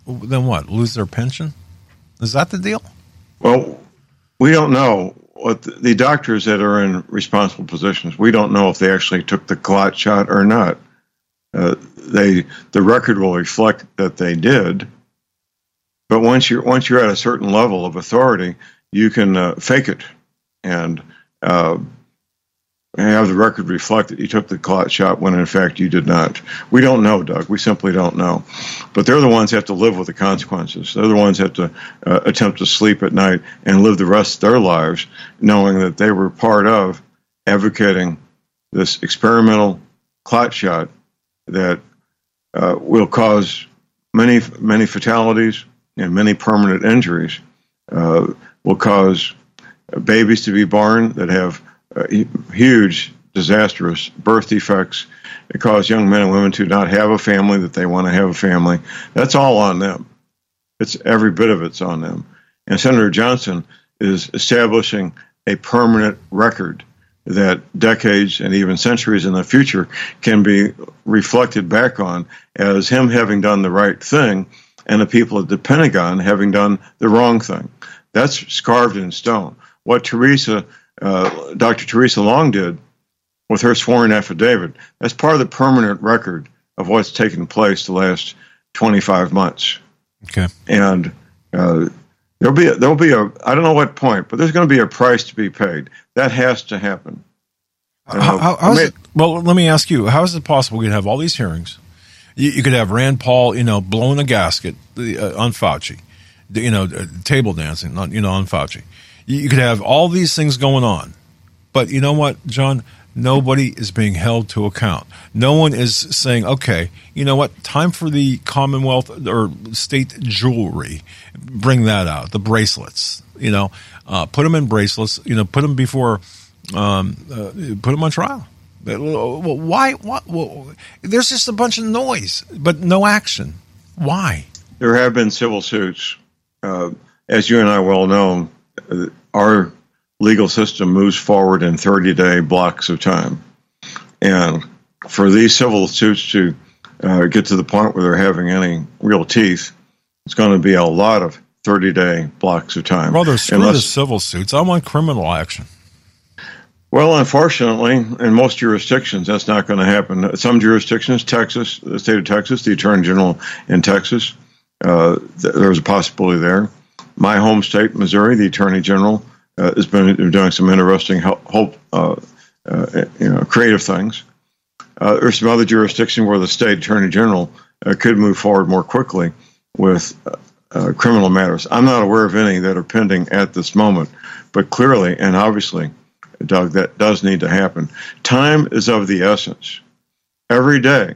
then what? Lose their pension? Is that the deal? Well, we don't know what the, the doctors that are in responsible positions. We don't know if they actually took the clot shot or not. Uh, they the record will reflect that they did. But once you're once you're at a certain level of authority, you can uh, fake it and uh, have the record reflect that you took the clot shot when, in fact, you did not. We don't know, Doug. We simply don't know. But they're the ones that have to live with the consequences. They're the ones that have to uh, attempt to sleep at night and live the rest of their lives knowing that they were part of advocating this experimental clot shot that uh, will cause many, many fatalities and many permanent injuries, uh, will cause babies to be born that have Uh, huge, disastrous birth defects. It caused young men and women to not have a family that they want to have a family. That's all on them. It's every bit of it's on them. And Senator Johnson is establishing a permanent record that decades and even centuries in the future can be reflected back on as him having done the right thing and the people at the Pentagon having done the wrong thing. That's carved in stone. What Teresa Uh, Doctor Teresa Long did with her sworn affidavit, that's part of the permanent record of what's taken place the last twenty-five months. Okay. And uh, there'll be a, there'll be a I don't know what point, but there's going to be a price to be paid. That has to happen. Uh, how, how, how I mean, it, well, let me ask you: how is it possible we could have all these hearings? You, you could have Rand Paul, you know, blowing a gasket uh, on Fauci, you know, uh, table dancing, on, you know, on Fauci. You could have all these things going on, but you know what, John? Nobody is being held to account. No one is saying, okay, you know what? Time for the Commonwealth or state jewelry. Bring that out, the bracelets, you know, uh, put them in bracelets, you know, put them before, um, uh, put them on trial. Why? What? Well, there's just a bunch of noise, but no action. Why? There have been civil suits, uh, as you and I well know. Our legal system moves forward in thirty-day blocks of time. And for these civil suits to uh, get to the point where they're having any real teeth, it's going to be a lot of thirty-day blocks of time. Brother, screw Unless, the civil suits. I want criminal action. Well, unfortunately, in most jurisdictions, that's not going to happen. Some jurisdictions, Texas, the state of Texas, the Attorney General in Texas, uh, th- there's a possibility there. My home state, Missouri, the Attorney General uh, has been doing some interesting, hope, uh, uh, you know, creative things. Uh, there's some other jurisdiction where the state Attorney General uh, could move forward more quickly with uh, uh, criminal matters. I'm not aware of any that are pending at this moment, but clearly and obviously, Doug, that does need to happen. Time is of the essence. Every day,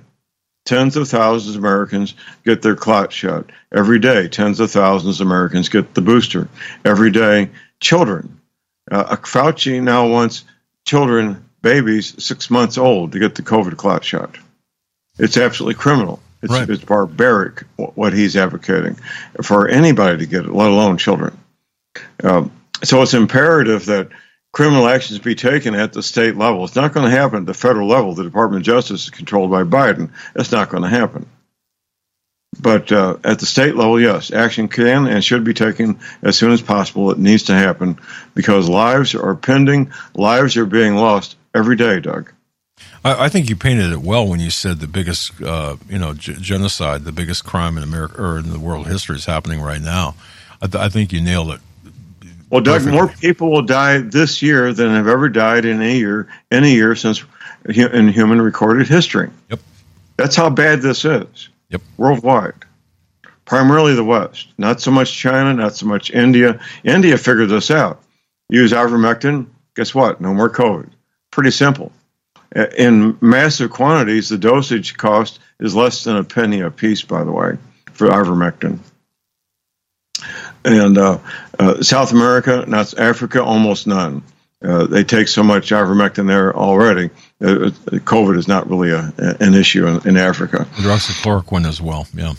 tens of thousands of Americans get their clot shot. Every day, tens of thousands of Americans get the booster. Every day, children. Uh, Fauci now wants children, babies, six months old to get the COVID clot shot. It's absolutely criminal. It's, right. It's barbaric what he's advocating for anybody to get it, let alone children. Um, so it's imperative that criminal actions be taken at the state level. It's not going to happen at the federal level. The Department of Justice is controlled by Biden. That's not going to happen. But uh, at the state level, yes, action can and should be taken as soon as possible. It needs to happen because lives are pending. Lives are being lost every day, Doug. I, I think you painted it well when you said the biggest, uh, you know, g- genocide, the biggest crime in America or in the world history is happening right now. I, th- I think you nailed it. Well, Doug, perfectly. More people will die this year than have ever died in any year, any year since in human recorded history. Yep, that's how bad this is. Yep, worldwide, primarily the West. Not so much China, not so much India. India figured this out. Use ivermectin. Guess what? No more COVID. Pretty simple. In massive quantities, the dosage cost is less than a penny a piece. By the way, for ivermectin. And uh, uh, South America, not Africa, almost none. Uh, they take so much ivermectin there already. Uh, COVID is not really a, an issue in, in Africa. Hydroxychloroquine as well, yeah.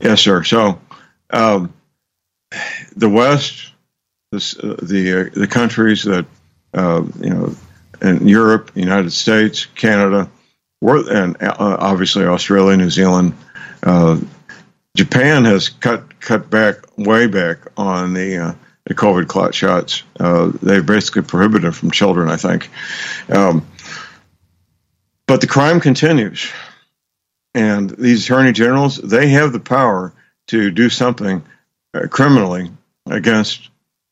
Yes, sir. So um, the West, this, uh, the uh, the countries that uh, you know, in Europe, United States, Canada, and uh, obviously Australia, New Zealand. Uh, Japan has cut cut back way back on the uh, the COVID clot shots. Uh, they basically prohibited them from children, I think. Um, but the crime continues, and these attorney generals, they have the power to do something uh, criminally against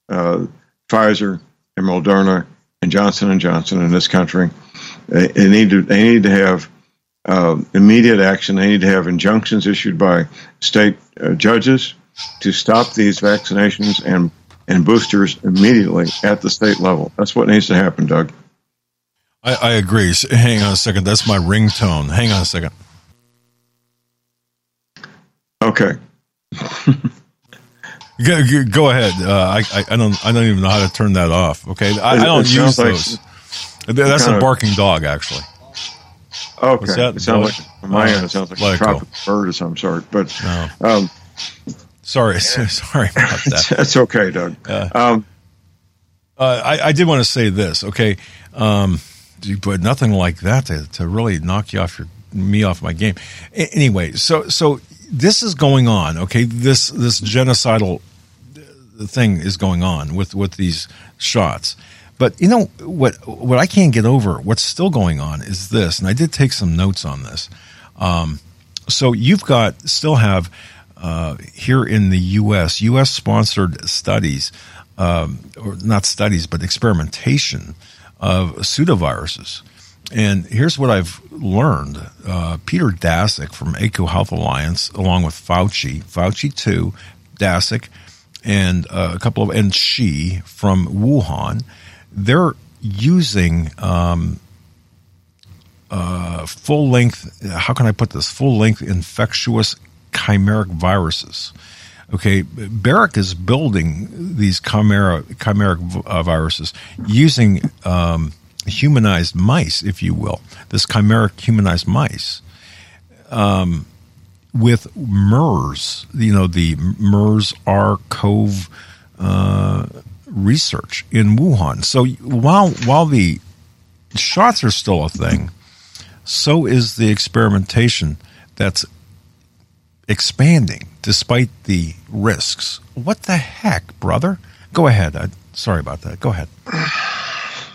uh, Pfizer and Moderna and Johnson and Johnson in this country. They, they need to they need to have. Uh, immediate action. They need to have injunctions issued by state uh, judges to stop these vaccinations and, and boosters immediately at the state level. That's what needs to happen, Doug. I, I agree. Hang on a second. That's my ringtone. Hang on a second. Okay. go, go ahead. Uh, I, I don't. I don't even know how to turn that off. Okay. I, I don't use like those. That's a barking of, dog, actually. Okay, that, it sounds like, from my uh, end, it sounds like a tropical bird of some sort. But no. um, sorry, sorry about that. That's okay, Doug. Uh, um, uh, I, I did want to say this. Okay, um, but nothing like that to, to really knock you off your me off my game. A- anyway, so so this is going on. Okay, this this genocidal thing is going on with, with these shots. But, you know, what what I can't get over, what's still going on is this, and I did take some notes on this. Um, so you've got, still have, uh, here in the U S, U S-sponsored studies, um, or not studies, but experimentation of pseudoviruses. And here's what I've learned. Uh, Peter Daszak from A C O Health Alliance, along with Fauci, Fauci two, Daszak, and uh, a couple of, and Xi from Wuhan, they're using um, uh, full-length, how can I put this, full-length infectious chimeric viruses. Okay, Barrick is building these chimera, chimeric uh, viruses using um, humanized mice, if you will, this chimeric humanized mice um, with MERS, you know, the MERS-R-CoV uh research in Wuhan. So while while the shots are still a thing, so is the experimentation that's expanding. despite the risks. What the heck, brother? Go ahead. I, sorry about that. Go ahead.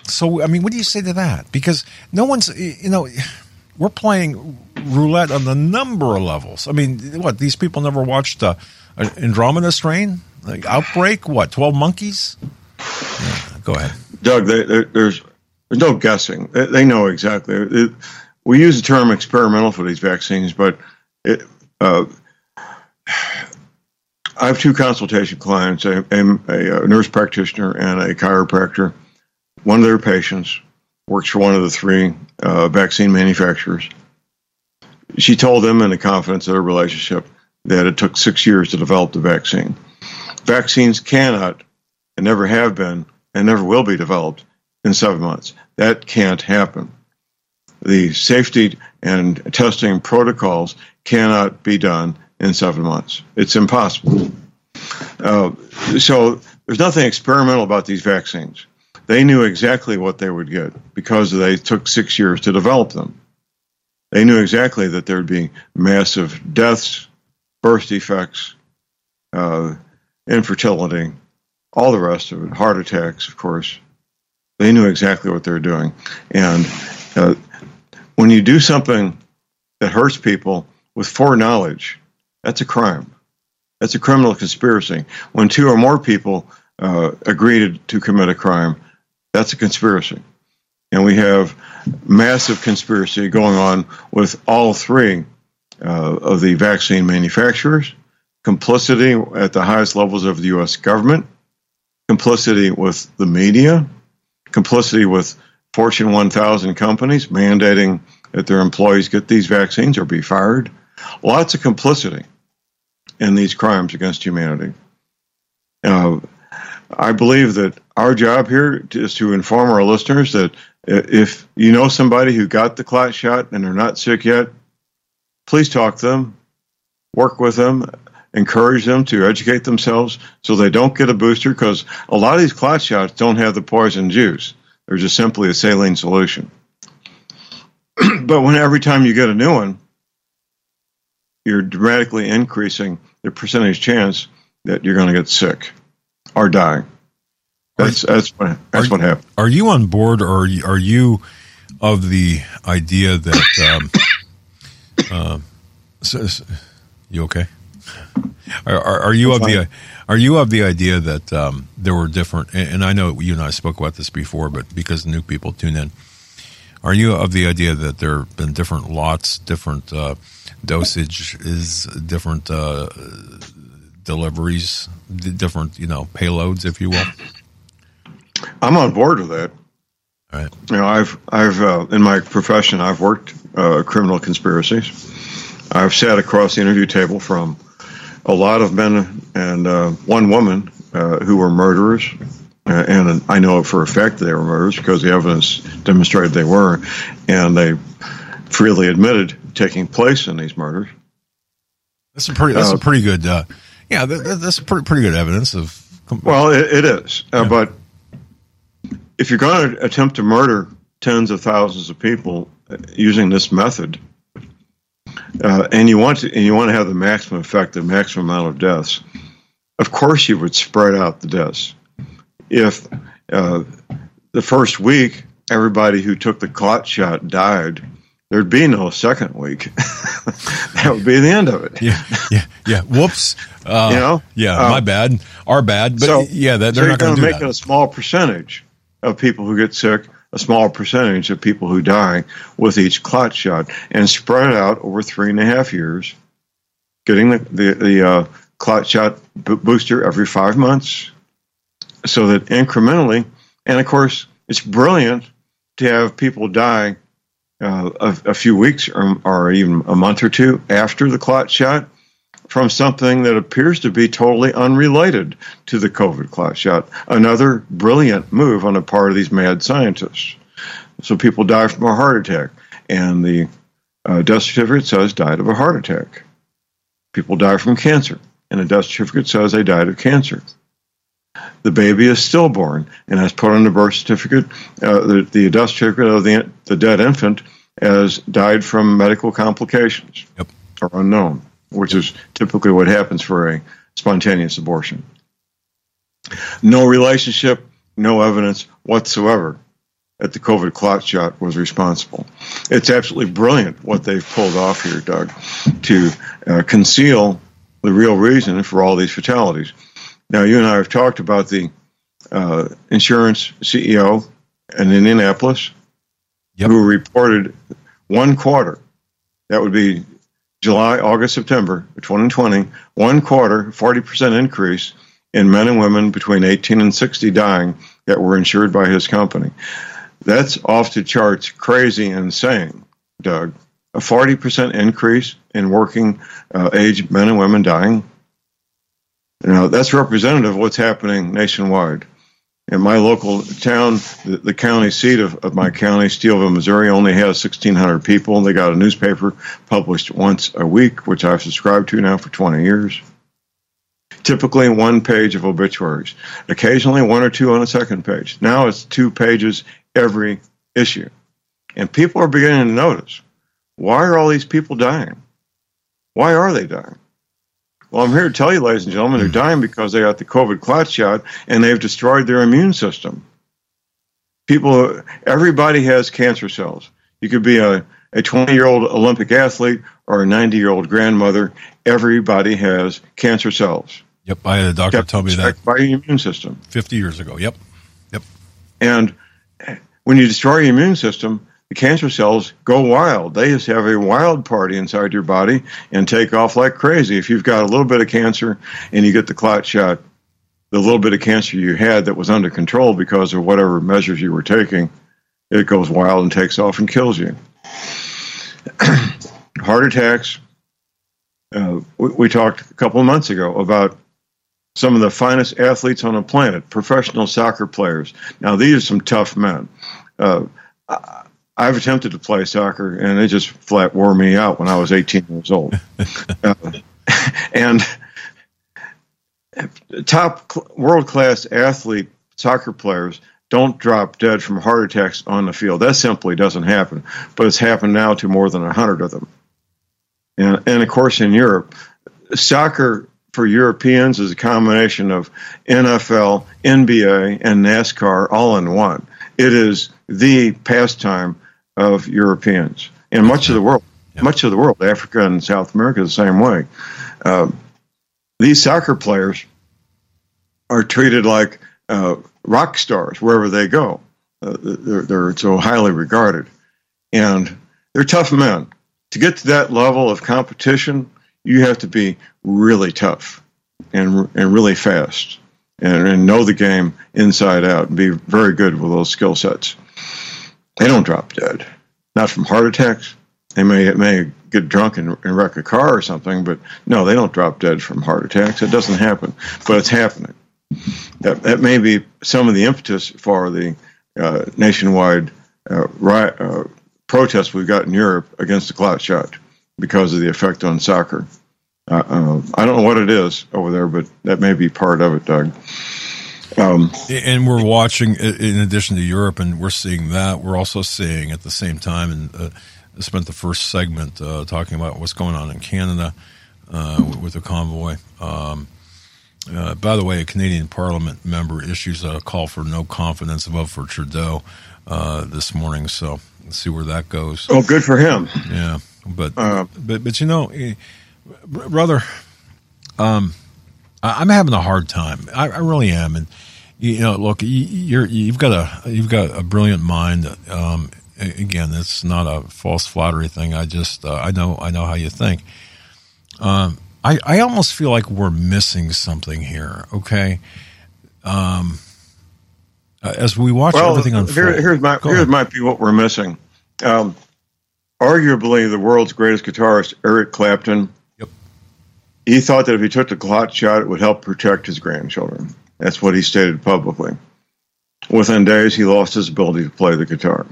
So, I mean, what do you say to that? Because no one's, you know, we're playing roulette on a number of levels. I mean, what, these people never watched uh, Andromeda Strain? Like Outbreak? What, twelve Monkeys? Yeah, go ahead. Doug, they, they, there's there's no guessing. They, they know exactly. It, we use the term experimental for these vaccines, but it, uh, I have two consultation clients, a, a nurse practitioner and a chiropractor. One of their patients works for one of the three uh, vaccine manufacturers. She told them in the confidence of their relationship that it took six years to develop the vaccine. Vaccines cannot and never have been and never will be developed in seven months. That can't happen. The safety and testing protocols cannot be done in seven months. It's impossible. Uh, so there's nothing experimental about these vaccines. They knew exactly what they would get because they took six years to develop them. They knew exactly that there would be massive deaths, birth defects, uh, infertility, all the rest of it, heart attacks, of course. They knew exactly what they were doing. And uh, when you do something that hurts people with foreknowledge, that's a crime. That's a criminal conspiracy. When two or more people uh, agree to, to commit a crime, that's a conspiracy. And we have massive conspiracy going on with all three uh, of the vaccine manufacturers, complicity at the highest levels of the U S government, complicity with the media, complicity with Fortune one thousand companies mandating that their employees get these vaccines or be fired. Lots of complicity in these crimes against humanity. Uh, I believe that our job here is to inform our listeners that if you know somebody who got the clot shot and they're not sick yet, please talk to them, work with them, encourage them to educate themselves so they don't get a booster, because a lot of these clot shots don't have the poison juice. They're just simply a saline solution. But when every time you get a new one, you're dramatically increasing the percentage chance that you're going to get sick or die. That's that's what that's are, what happened. Are you on board, or are you, are you of the idea that? Um, uh, so, so, you okay? Are, are, are you of the Are you of the idea that um, there were different? And, and I know you and I spoke about this before, but because new people tune in, are you of the idea that there have been different lots, different uh, dosages, different uh, deliveries, different you know payloads, if you will? I'm on board with that. All right. You know, I've, I've, uh, in my profession, I've worked uh, criminal conspiracies. I've sat across the interview table from a lot of men and uh, one woman uh, who were murderers, uh, and I know for a fact they were murderers because the evidence demonstrated they were, and they freely admitted taking place in these murders. That's a pretty. That's uh, a pretty good. Uh, yeah, that, that's pretty pretty good evidence of. Well, it, it is, uh, yeah. But. If you're going to attempt to murder tens of thousands of people using this method, uh, and you want to, and you want to have the maximum effect, the maximum amount of deaths, of course you would spread out the deaths. If uh, the first week everybody who took the clot shot died, there'd be no second week. That would be the end of it. Yeah, yeah, yeah. Whoops. Uh, you know, yeah, um, my bad, our bad. But so, yeah, that, they're so not going to make that. It a small percentage of people who get sick, a small percentage of people who die with each clot shot, and spread out over three and a half years, getting the, the, the uh, clot shot b- booster every five months so that incrementally, and of course, it's brilliant to have people die uh, a, a few weeks or, or even a month or two after the clot shot from something that appears to be totally unrelated to the COVID clot shot. Another brilliant move on the part of these mad scientists. So people die from a heart attack, and the uh, death certificate says died of a heart attack. People die from cancer, and the death certificate says they died of cancer. The baby is stillborn, and has put on the birth certificate, uh, the, the death certificate of the, the dead infant as died from medical complications, yep, or unknown. which is typically what happens for a spontaneous abortion. No relationship, no evidence whatsoever that the COVID clot shot was responsible. It's absolutely brilliant what they've pulled off here, Doug, to uh, conceal the real reason for all these fatalities. Now, you and I have talked about the uh, insurance C E O in Indianapolis, yep, who reported one quarter, that would be July, August, September twenty twenty, one quarter, forty percent increase in men and women between eighteen and sixty dying that were insured by his company. That's off the charts, crazy, insane, Doug. A forty percent increase in working uh, age men and women dying. You know, that's representative of what's happening nationwide. In my local town, the, the county seat of, of my county, Steelville, Missouri, only has sixteen hundred people. They got a newspaper published once a week, which I've subscribed to now for twenty years. Typically one page of obituaries, occasionally one or two on a second page. Now it's two pages every issue. And people are beginning to notice, why are all these people dying? Why are they dying? Well, I'm here to tell you, ladies and gentlemen, they're dying because they got the COVID clot shot and they've destroyed their immune system. People, everybody has cancer cells. You could be a, a twenty-year-old Olympic athlete or a ninety-year-old grandmother. Everybody has cancer cells. Yep, I had a doctor tell me that. By your immune system. fifty years ago, yep. Yep. And when you destroy your immune system, the cancer cells go wild. They just have a wild party inside your body and take off like crazy. If you've got a little bit of cancer and you get the clot shot, the little bit of cancer you had that was under control because of whatever measures you were taking, it goes wild and takes off and kills you. Heart attacks. Uh, we, we talked a couple of months ago about some of the finest athletes on the planet, professional soccer players. Now, these are some tough men. Uh, I, I've attempted to play soccer, and it just flat wore me out when I was eighteen years old. uh, and top cl- world-class athlete soccer players don't drop dead from heart attacks on the field. That simply doesn't happen, but it's happened now to more than one hundred of them. And, and of course, in Europe, soccer for Europeans is a combination of N F L, N B A, and NASCAR all in one. It is the pastime of Europeans and much of the world, yeah. much of the world, Africa and South America, the same way. Uh, these soccer players are treated like uh, rock stars wherever they go. Uh, they're, they're so highly regarded, and they're tough men. To get to that level of competition, you have to be really tough and and really fast. And, and know the game inside out and be very good with those skill sets. They don't drop dead. Not from heart attacks. They may may get drunk and, and wreck a car or something, but no, they don't drop dead from heart attacks. It doesn't happen, but it's happening. That, that may be some of the impetus for the uh, nationwide uh, riot, uh, protests we've got in Europe against the clot shot because of the effect on soccer. Uh, uh, I don't know what it is over there, but that may be part of it, Doug. Um, and we're watching, in addition to Europe, and we're seeing that. We're also seeing at the same time, and uh, I spent the first segment uh, talking about what's going on in Canada uh, with the convoy. Um, uh, by the way, a Canadian Parliament member issues a call for no confidence vote for Trudeau uh, this morning. So let's see where that goes. Oh, good for him. Yeah, but uh, but but you know. Brother, um, I'm having a hard time. I, I really am, and you know, look, you, you're, you've got a you've got a brilliant mind. Um, again, it's not a false flattery thing. I just uh, I know I know how you think. Um, I I almost feel like we're missing something here. Okay, um, as we watch well, everything unfold. Here, here's my Go here's ahead. Might be what we're missing. Um, arguably, the world's greatest guitarist, Eric Clapton. He thought that if he took the clot shot, it would help protect his grandchildren. That's what he stated publicly. Within days, he lost his ability to play the guitar.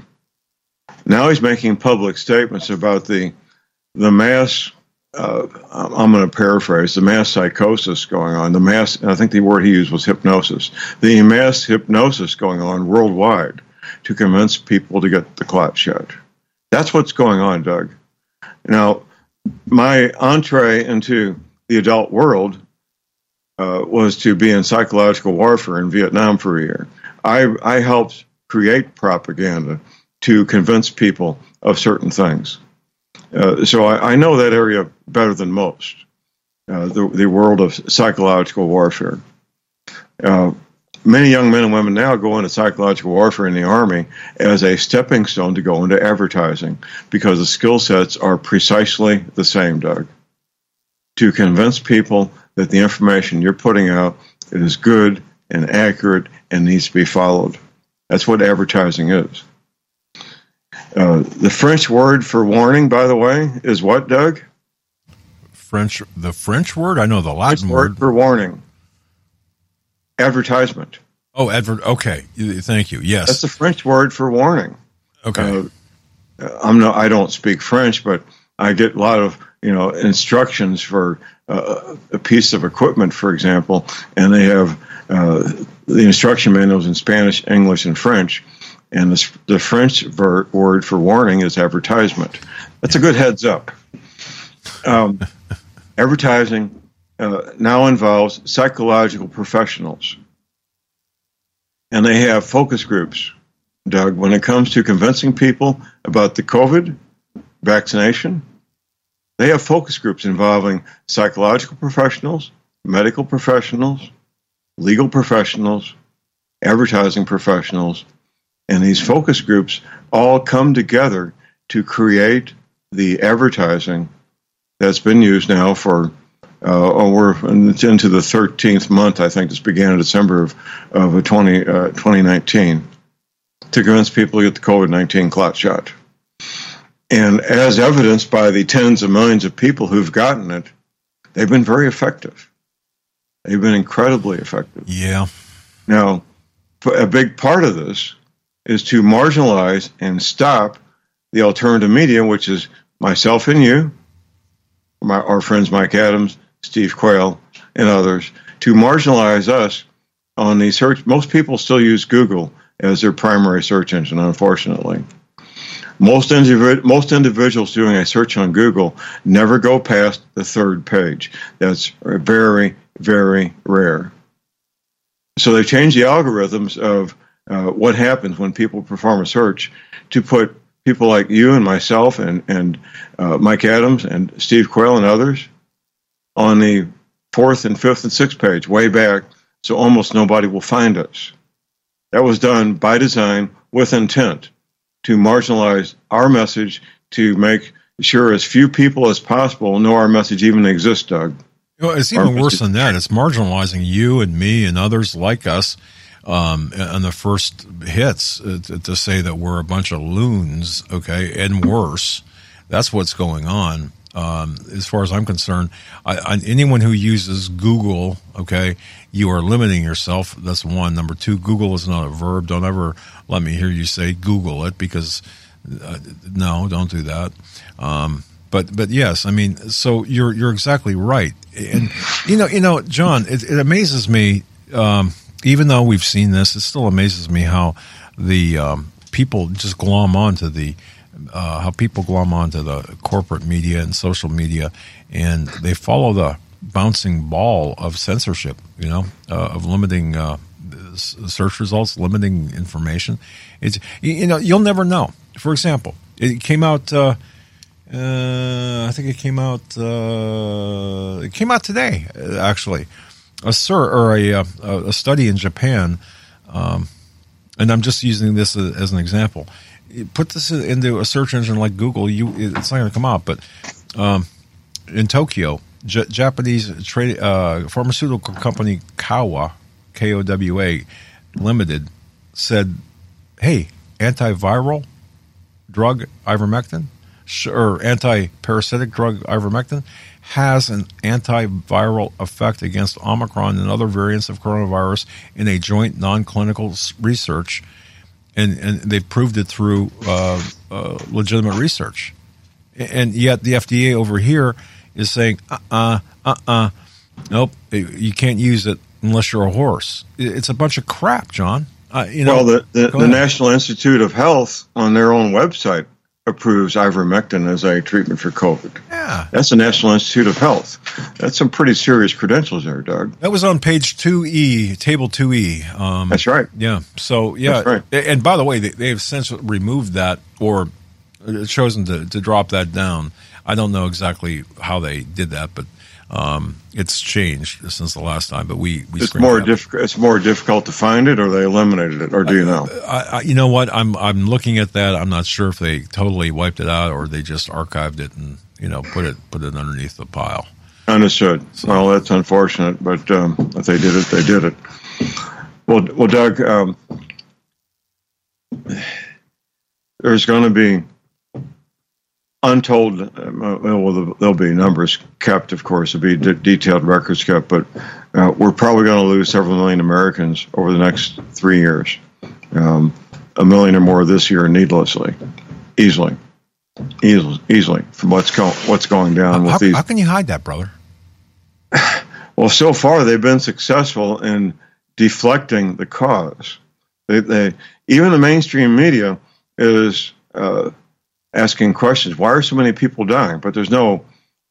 Now he's making public statements about the the mass, uh, I'm going to paraphrase, the mass psychosis going on, the mass, and I think the word he used was hypnosis, the mass hypnosis going on worldwide to convince people to get the clot shot. That's what's going on, Doug. Now, my entree into the adult world uh, was to be in psychological warfare in Vietnam for a year. I, I helped create propaganda to convince people of certain things. Uh, so I, I know that area better than most, uh, the, the world of psychological warfare. Uh, many young men and women now go into psychological warfare in the Army as a stepping stone to go into advertising because the skill sets are precisely the same, Doug. To convince people that the information you're putting out is good and accurate and needs to be followed. That's what advertising is. Uh, the French word for warning, by the way, is what, Doug? French. The French word? I know the Latin word. word for warning. Advertisement. Oh, advert. Okay, thank you. Yes, that's the French word for warning. Okay, uh, I'm no. I don't speak French, but I get a lot of you know instructions for uh, a piece of equipment, for example, and they have uh, the instruction manuals in Spanish, English, and French. And the, the French ver- word for warning is advertisement. That's a good heads up. Um, advertising uh, now involves psychological professionals. And they have focus groups, Doug, when it comes to convincing people about the COVID vaccination. They have focus groups involving psychological professionals, medical professionals, legal professionals, advertising professionals. And these focus groups all come together to create the advertising that's been used now for, uh, oh, we're into the thirteenth month, I think this began in December of, of twenty nineteen, to convince people to get the COVID nineteen clot shot. And as evidenced by the tens of millions of people who've gotten it, they've been very effective. They've been incredibly effective. Yeah. Now, a big part of this is to marginalize and stop the alternative media, which is myself and you, my, our friends Mike Adams, Steve Quayle, and others, to marginalize us on the search. Most people still use Google as their primary search engine, unfortunately. Most, individ- most individuals doing a search on Google never go past the third page. That's very, very rare. So they changed the algorithms of Uh, what happens when people perform a search to put people like you and myself and, and uh, Mike Adams and Steve Quayle and others on the fourth and fifth and sixth page, way back, so almost nobody will find us. That was done by design with intent to marginalize our message, to make sure as few people as possible know our message even exists, Doug. Well, it's even our worse message- than that. It's marginalizing you and me and others like us. Um, and the first hits uh, to, to say that we're a bunch of loons, okay, and worse. That's what's going on. Um, as far as I'm concerned, I, I, anyone who uses Google, okay, you are limiting yourself. That's one. Number two, Google is not a verb. Don't ever let me hear you say Google it, because uh, no, don't do that. Um, but but yes, I mean, so you're you're exactly right. And you know you know, John, it, it amazes me. Um, Even though we've seen this, it still amazes me how the um, people just glom onto the uh, how people glom onto the corporate media and social media, and they follow the bouncing ball of censorship. You know, uh, of limiting uh, search results, limiting information. It's you know you'll never know. For example, it came out. Uh, uh, I think it came out. Uh, it came out today, actually. A sur or a, a study in Japan, um, and I'm just using this as an example. Put this into a search engine like Google, you it's not going to come out. But um, in Tokyo, J- Japanese trade uh, pharmaceutical company Kowa, K O W A, Limited, said, "Hey, antiviral drug ivermectin or anti-parasitic drug ivermectin has an antiviral effect against Omicron and other variants of coronavirus in a joint non-clinical research, and, and they proved it through uh, uh, legitimate research. And yet the F D A over here is saying, uh-uh, uh-uh, nope, you can't use it unless you're a horse. It's a bunch of crap, John. Uh, you know, well, the, the, the National Institute of Health on their own website approves ivermectin as a treatment for COVID. Yeah. That's the National Institute of Health. That's some pretty serious credentials there, Doug. That was on page two E, table two E. Um, That's right. Yeah. So, yeah. That's right. And by the way, they have since removed that or chosen to, to drop that down. I don't know exactly how they did that, but um, it's changed since the last time. But we, we it's more difficult. It's more difficult to find it, or they eliminated it, or do I, you know? I, I, you know what? I'm I'm looking at that. I'm not sure if they totally wiped it out, or they just archived it and you know put it put it underneath the pile. Understood. So. Well, that's unfortunate, but um, if they did it, they did it. Well, well, Doug, um, there's going to be. Untold, well, there'll be numbers kept, of course, there'll be de- detailed records kept, but uh, we're probably going to lose several million Americans over the next three years. Um, a million or more this year, needlessly, easily, easily, easily from what's, co- what's going down with how, these. How can you hide that, brother? Well, so far they've been successful in deflecting the cause. They, they even the mainstream media is. Uh, asking questions. Why are so many people dying? But there's no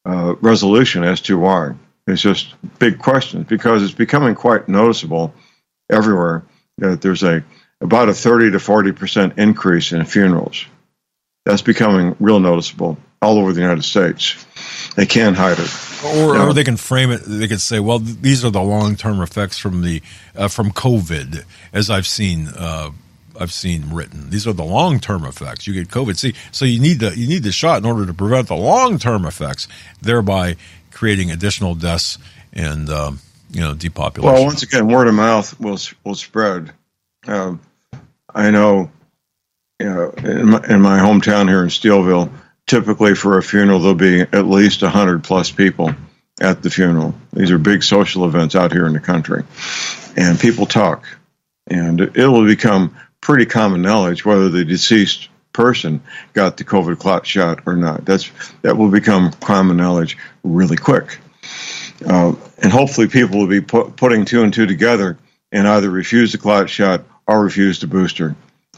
uh, resolution as to why. It's just big questions because it's becoming quite noticeable everywhere that there's a about a thirty to forty percent increase in funerals. That's becoming real noticeable all over the United States. They can't hide it. Or, or they can frame it. They can say, well, these are the long-term effects from the uh, from COVID, as I've seen uh I've seen written. These are the long-term effects. You get COVID. See, so you need the you need the shot in order to prevent the long-term effects, thereby creating additional deaths and um, you know depopulation. Well, once again, word of mouth will will spread. Um, I know, you know, in my, in my hometown here in Steelville, typically for a funeral there'll be at least a hundred plus people at the funeral. These are big social events out here in the country, and people talk, and it will become pretty common knowledge whether the deceased person got the COVID clot shot or not. That's that will become common knowledge really quick, uh, and hopefully people will be pu- putting two and two together and either refuse the clot shot or refuse the booster.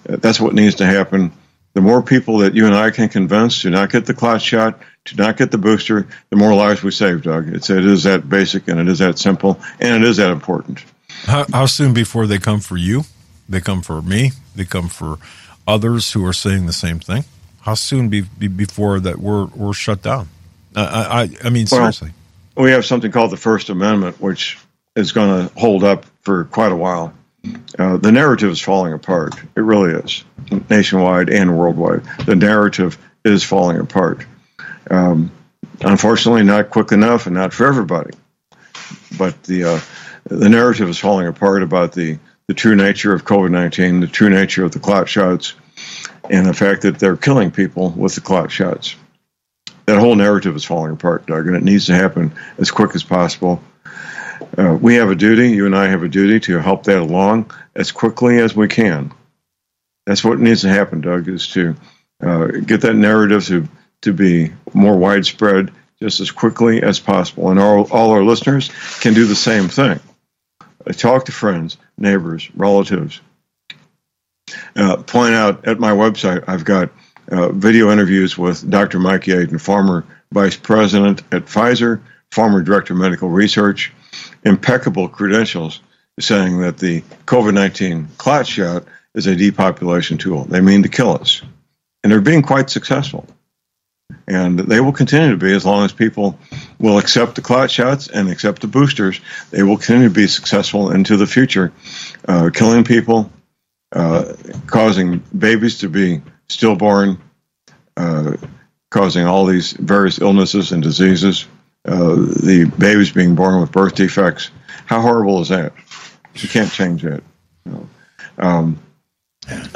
Uh, that's what needs to happen. The more people that you and I can convince to not get the clot shot, to not get the booster, the more lives we save, Doug. It's it is that basic and it is that simple and it is that important. How, how soon before they come for you? They come for me. They come for others who are saying the same thing. How soon be, be before that we're we're shut down? Uh, I I mean well, seriously. We have something called the First Amendment, which is going to hold up for quite a while. Uh, the narrative is falling apart. It really is, nationwide and worldwide. The narrative is falling apart. Um, unfortunately, not quick enough, and not for everybody. But the uh, the narrative is falling apart about the. the true nature of COVID nineteen, the true nature of the clot shots, and the fact that they're killing people with the clot shots. That whole narrative is falling apart, Doug, and it needs to happen as quick as possible. Uh, we have a duty, you and I have a duty, to help that along as quickly as we can. That's what needs to happen, Doug, is to uh, get that narrative to, to be more widespread just as quickly as possible. And all, all our listeners can do the same thing. I talk to friends, neighbors, relatives. Uh, point out at my website, I've got uh, video interviews with Doctor Mike Adams, former vice president at Pfizer, former director of medical research, impeccable credentials saying that the COVID nineteen clot shot is a depopulation tool. They mean to kill us. And they're being quite successful. And they will continue to be as long as people will accept the clot shots and accept the boosters. They will continue to be successful into the future, uh, killing people, uh, causing babies to be stillborn, uh, causing all these various illnesses and diseases, uh, the babies being born with birth defects. How horrible is that? You can't change that. No. Um,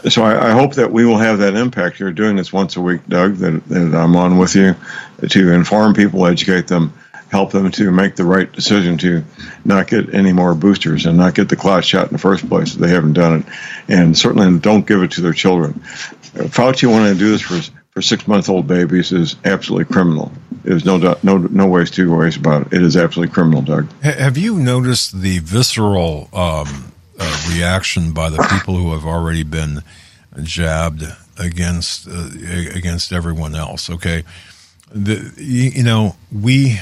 So I, I hope that we will have that impact. You're doing this once a week, Doug, that, that I'm on with you to inform people, educate them, help them to make the right decision to not get any more boosters and not get the clot shot in the first place if they haven't done it. And certainly don't give it to their children. Fauci wanting to do this for for six-month-old babies is absolutely criminal. There's no no no ways, two ways about it. It is absolutely criminal, Doug. Have you noticed the visceral um Uh, reaction by the people who have already been jabbed against uh, against everyone else. Okay, the, you know, we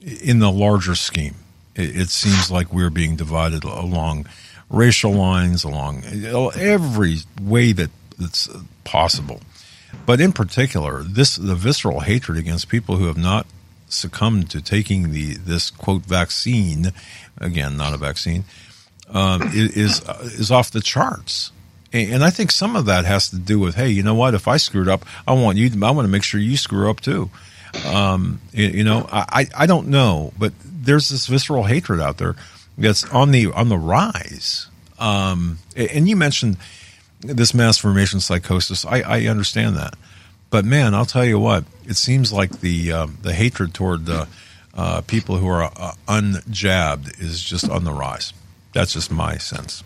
in the larger scheme, it, it seems like we're being divided along racial lines, along every way that it's possible. But in particular, this the visceral hatred against people who have not succumbed to taking the this quote vaccine, again not a vaccine, um, is is off the charts. And I think some of that has to do with, hey, you know what? If I screwed up, I want you. I want to make sure you screw up too. Um, you know, I, I don't know, but there's this visceral hatred out there that's on the on the rise. Um, and you mentioned this mass formation psychosis. I, I understand that, but man, I'll tell you what. It seems like the uh, the hatred toward uh, uh, people who are uh, unjabbed is just on the rise. That's just my sense.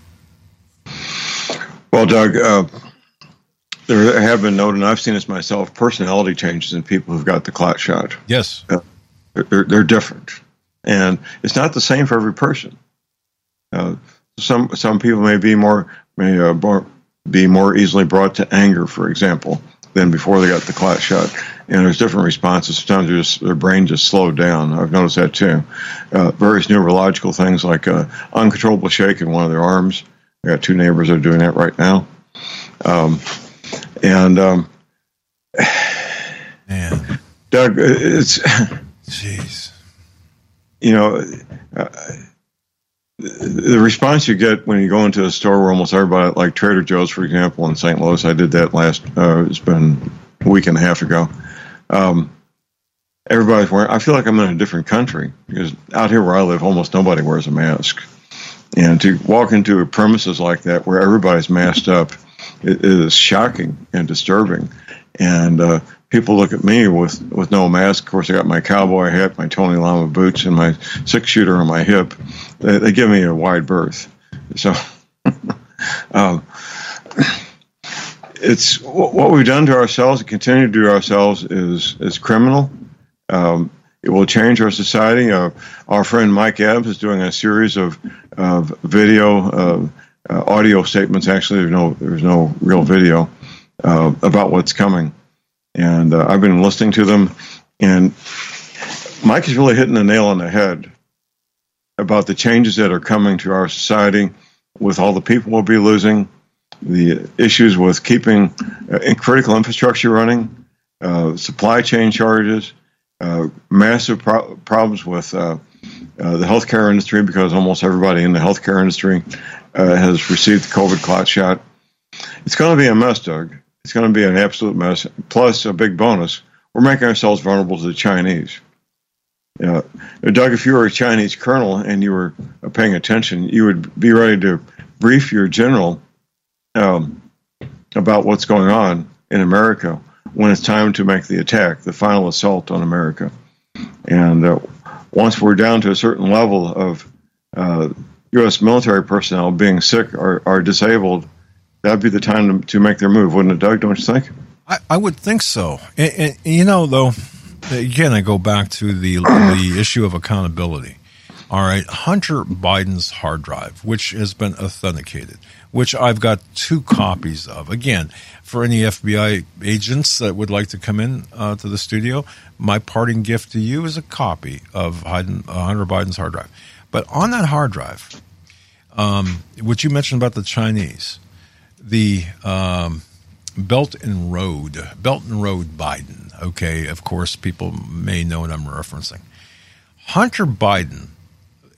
Well, Doug, uh, there have been known, and I've seen this myself, personality changes in people who've got the clot shot. Yes. Uh, they're, they're different. And it's not the same for every person. Uh, some some people may be more may uh, be more easily brought to anger, for example, than before they got the clot shot. And there's different responses. Sometimes just, their brain just slowed down. I've noticed that too. Uh, various neurological things like uh, uncontrollable shake in one of their arms. I got two neighbors that are doing that right now. Um, and, um, Man. Doug, it's, jeez, you know, uh, the response you get when you go into a store where almost everybody, like Trader Joe's, for example, in Saint Louis, I did that last, uh, it's been a week and a half ago. Um, everybody's wearing, I feel like I'm in a different country because out here where I live, almost nobody wears a mask. And to walk into a premises like that where everybody's masked up is shocking and disturbing. And uh, people look at me with, with no mask. Of course, I got my cowboy hat, my Tony Lama boots, and my six-shooter on my hip. They, they give me a wide berth. So um, it's what we've done to ourselves and continue to do to ourselves is, is criminal. Um It will change our society. Uh, our friend Mike Adams is doing a series of, of video, uh, uh, audio statements. Actually, there's no there's no real video uh, about what's coming, and uh, I've been listening to them. And Mike is really hitting the nail on the head about the changes that are coming to our society, with all the people we'll be losing, the issues with keeping uh, critical infrastructure running, uh, supply chain charges. Uh, massive pro- problems with uh, uh, the healthcare industry because almost everybody in the healthcare industry uh, has received the COVID clot shot. It's going to be a mess, Doug. It's going to be an absolute mess. Plus, a big bonus, we're making ourselves vulnerable to the Chinese. Uh, Doug, if you were a Chinese colonel and you were uh, paying attention, you would be ready to brief your general um, about what's going on in America when it's time to make the attack, the final assault on America. And uh, once we're down to a certain level of uh, U S military personnel being sick or, or disabled, that'd be the time to, to make their move, wouldn't it, Doug? Don't you think? I, I would think so. And, and, you know, though, again, I go back to the the issue of accountability. All right, Hunter Biden's hard drive, which has been authenticated, which I've got two copies of. Again, for any F B I agents that would like to come in uh, to the studio, my parting gift to you is a copy of Hunter Biden's hard drive. But on that hard drive, um, what you mentioned about the Chinese, the um, Belt and Road, Belt and Road Biden, okay, of course, people may know what I'm referencing. Hunter Biden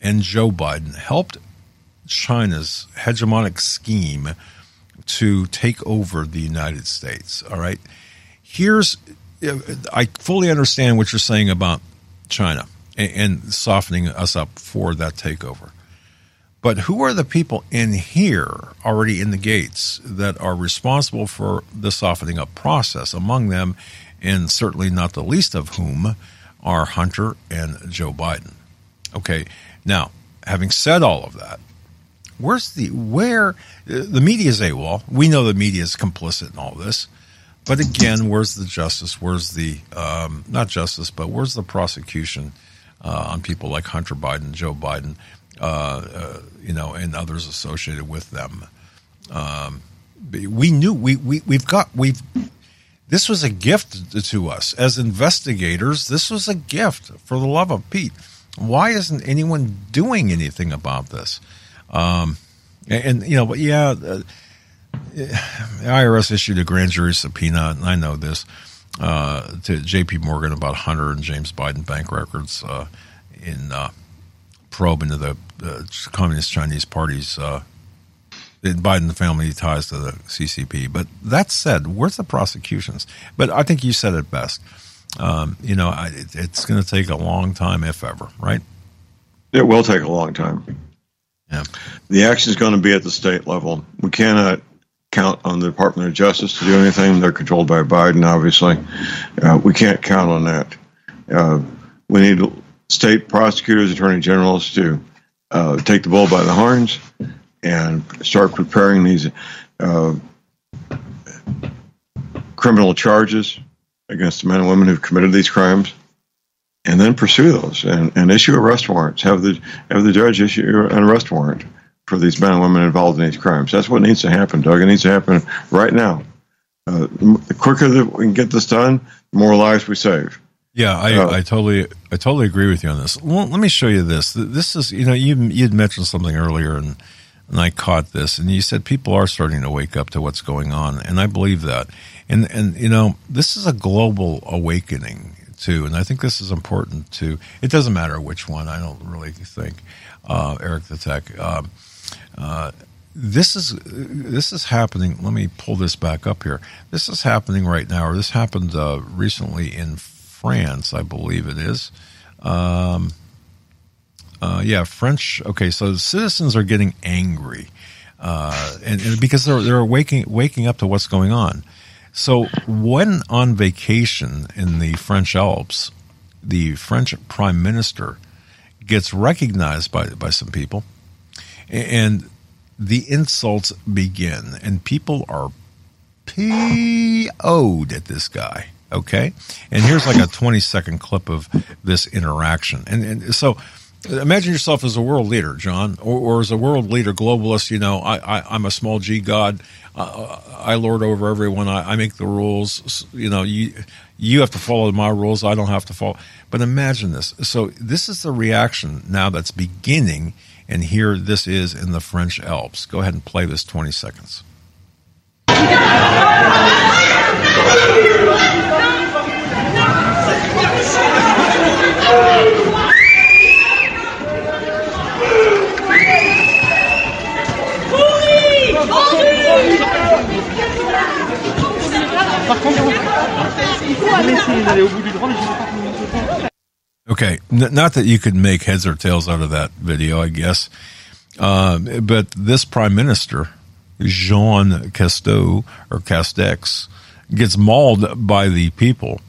and Joe Biden helped China's hegemonic scheme to take over the United States. All right. Here's, I fully understand what you're saying about China and softening us up for that takeover. But who are the people in here already in the gates that are responsible for the softening up process? Among them, and certainly not the least of whom, are Hunter and Joe Biden. Okay. Now, having said all of that, where's the where the media's AWOL? We know the media is complicit in all this, but again, where's the justice? Where's the um, not justice, but where's the prosecution uh, on people like Hunter Biden, Joe Biden, uh, uh, you know, and others associated with them? Um, we knew we, we we've got we've this was a gift to us as investigators. This was a gift, for the love of Pete. Why isn't anyone doing anything about this? Um, and, and you know, but yeah, uh, the I R S issued a grand jury subpoena, and I know this, uh, to J P Morgan about Hunter and James Biden bank records uh, in uh, probe into the uh, Communist Chinese Party's uh, Biden family ties to the C C P. But that said, where's the prosecutions? But I think you said it best. Um, you know, I, it, it's going to take a long time, if ever, right? It will take a long time. Yeah. The action is going to be at the state level. We cannot count on the Department of Justice to do anything. They're controlled by Biden, obviously. Uh, we can't count on that. Uh, we need state prosecutors, attorney generals to uh, take the bull by the horns and start preparing these uh, criminal charges against the men and women who've committed these crimes, and then pursue those and, and issue arrest warrants. Have the have the judge issue an arrest warrant for these men and women involved in these crimes. That's what needs to happen, Doug. It needs to happen right now. Uh, the quicker that we can get this done, the more lives we save. Yeah, I, uh, I totally I totally agree with you on this. Well, let me show you this. This is, you know, you you'd mentioned something earlier, and and I caught this, and you said people are starting to wake up to what's going on, and I believe that. And, and you know, this is a global awakening, too, and I think this is important, too. It doesn't matter which one, I don't really think, uh, Eric the Tech. Uh, uh, this is this is happening. Let me pull this back up here. This is happening right now, or this happened uh, recently in France, I believe it is. Um, uh, yeah, French. Okay, so citizens are getting angry uh, and, and because they're, they're waking, waking up to what's going on. So when on vacation in the French Alps, the French prime minister gets recognized by, by some people, and the insults begin, and people are P O'd at this guy, okay? And here's like a twenty-second clip of this interaction. And, and so imagine yourself as a world leader, John, or, or as a world leader, globalist. You know, I, I, I'm a small G god. Uh, I lord over everyone. I, I make the rules. You know, you you have to follow my rules. I don't have to follow. But imagine this. So this is the reaction now that's beginning, and here this is in the French Alps. Go ahead and play this twenty seconds. Okay, N- not that you could make heads or tails out of that video, I guess, uh, but this Prime Minister, Jean Castex, or Castex, gets mauled by the people,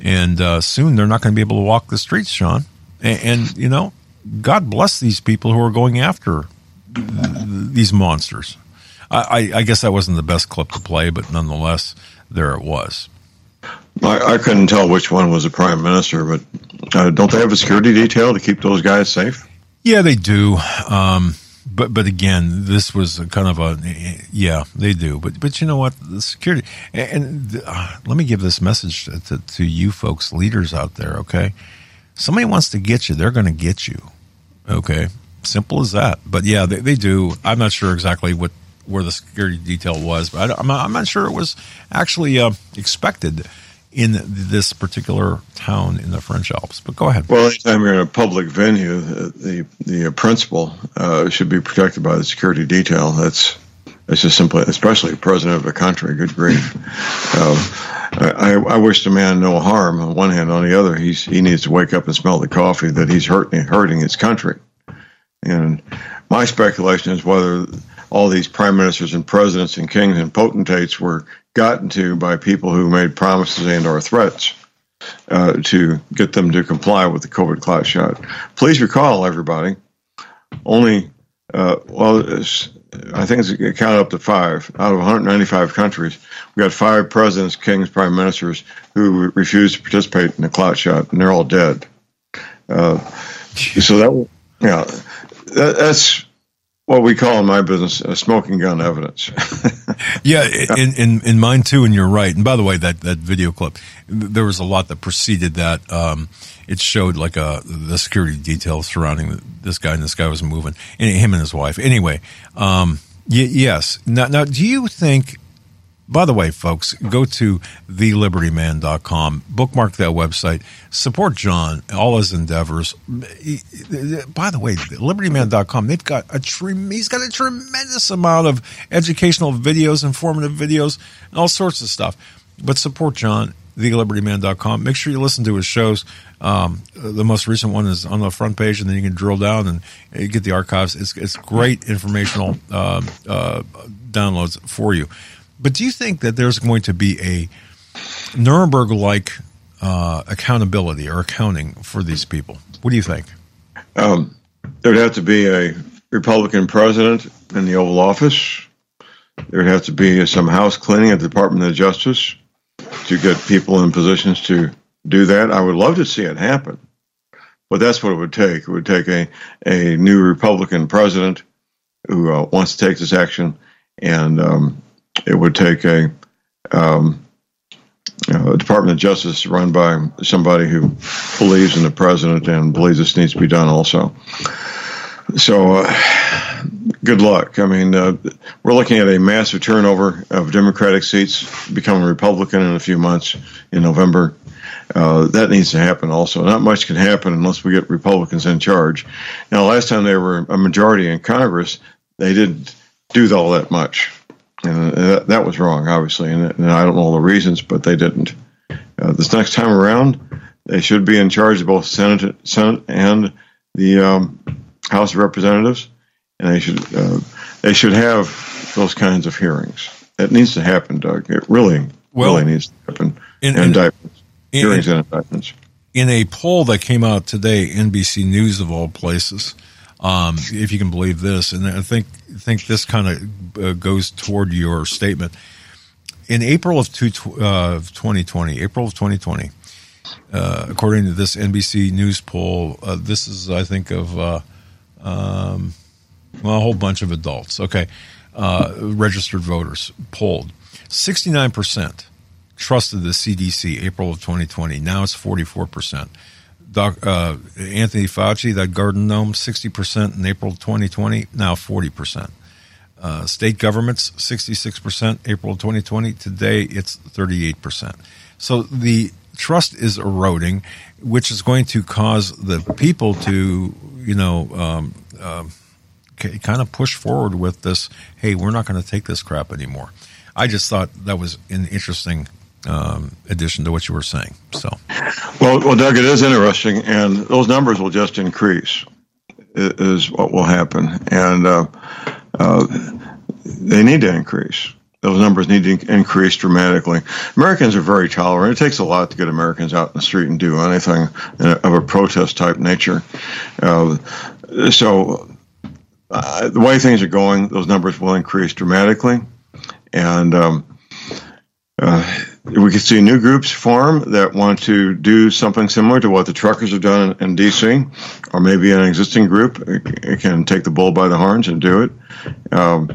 and uh, soon they're not going to be able to walk the streets, Sean. And, and, you know, God bless these people who are going after th- these monsters. I, I guess that wasn't the best clip to play, but nonetheless, there it was. I, I couldn't tell which one was a prime minister, but uh, don't they have a security detail to keep those guys safe? Yeah, they do. Um, but but again, this was a kind of a yeah, they do. But but you know what, the security and, and uh, let me give this message to, to, to you folks, leaders out there. Okay, somebody wants to get you, they're going to get you. Okay, simple as that. But yeah, they, they do. I'm not sure exactly what. Where the security detail was, but I, I'm, not, I'm not sure it was actually uh, expected in this particular town in the French Alps. But go ahead. Well, anytime you're in a public venue, the the, the principal uh, should be protected by the security detail. That's that's just simply, especially the president of a country. Good grief! uh, I, I wish the man no harm. On one hand, on the other, he's he needs to wake up and smell the coffee that he's hurting hurting his country. And my speculation is whether all these prime ministers and presidents and kings and potentates were gotten to by people who made promises and or threats uh, to get them to comply with the COVID clout shot. Please recall, everybody, only, uh, well, I think it's it counted up to five. Out of one hundred ninety-five countries, we got five presidents, kings, prime ministers who refused to participate in the clout shot, and they're all dead. Uh, so that, yeah, that, that's... what we call in my business, uh, smoking gun evidence. Yeah, in, in in mine too, and you're right. And by the way, that, that video clip, there was a lot that preceded that. Um, it showed like a, the security detail surrounding this guy, and this guy was moving, and him and his wife. Anyway, um, y- yes. Now, now, do you think, by the way, folks, go to the liberty man dot com, bookmark that website, support John, all his endeavors. By the way, liberty man dot com, they've got a trem- he's got a tremendous amount of educational videos, informative videos, and all sorts of stuff. But support John, the liberty man dot com. Make sure you listen to his shows. Um, the most recent one is on the front page, and then you can drill down and you get the archives. It's, it's great informational uh, uh, downloads for you. But do you think that there's going to be a Nuremberg-like uh, accountability or accounting for these people? What do you think? Um, there would have to be a Republican president in the Oval Office. There would have to be some house cleaning at the Department of Justice to get people in positions to do that. I would love to see it happen, but that's what it would take. It would take a, a new Republican president who uh, wants to take this action, and um, it would take a, um, a Department of Justice run by somebody who believes in the president and believes this needs to be done also. So uh, good luck. I mean, uh, we're looking at a massive turnover of Democratic seats, becoming Republican in a few months in November. Uh, that needs to happen also. Not much can happen unless we get Republicans in charge. Now, last time they were a majority in Congress, they didn't do all that much. And that was wrong, obviously, and I don't know all the reasons, but they didn't. Uh, this next time around, they should be in charge of both Senate, Senate and the um, House of Representatives, and they should uh, they should have those kinds of hearings. That needs to happen, Doug. It really, well, really needs to happen. In, in, indictments, in, hearings in, and indictments. In a poll that came out today, N B C News of all places, Um, if you can believe this, and I think think this kind of uh, goes toward your statement. In April of two, uh, twenty twenty, April of twenty twenty, uh, according to this N B C News poll, uh, this is, I think, of uh, um, well, a whole bunch of adults, okay, uh, registered voters polled. sixty-nine percent trusted the C D C, April of twenty twenty. Now it's forty-four percent. Doc, uh, Anthony Fauci, that garden gnome, sixty percent in April twenty twenty, now forty percent. Uh, state governments, sixty-six percent April twenty twenty. Today, it's thirty-eight percent. So the trust is eroding, which is going to cause the people to, you know, um, uh, kind of push forward with this, hey, we're not going to take this crap anymore. I just thought that was an interesting Um, addition to what you were saying. So, well, well, Doug, it is interesting, and those numbers will just increase is what will happen, and uh, uh, they need to increase. Those numbers need to increase dramatically. Americans are very tolerant. It takes a lot to get Americans out in the street and do anything of a protest-type nature. Uh, so uh, the way things are going, those numbers will increase dramatically, and um, uh, we could see new groups form that want to do something similar to what the truckers have done in, in D C, or maybe an existing group. It, it can take the bull by the horns and do it. Um,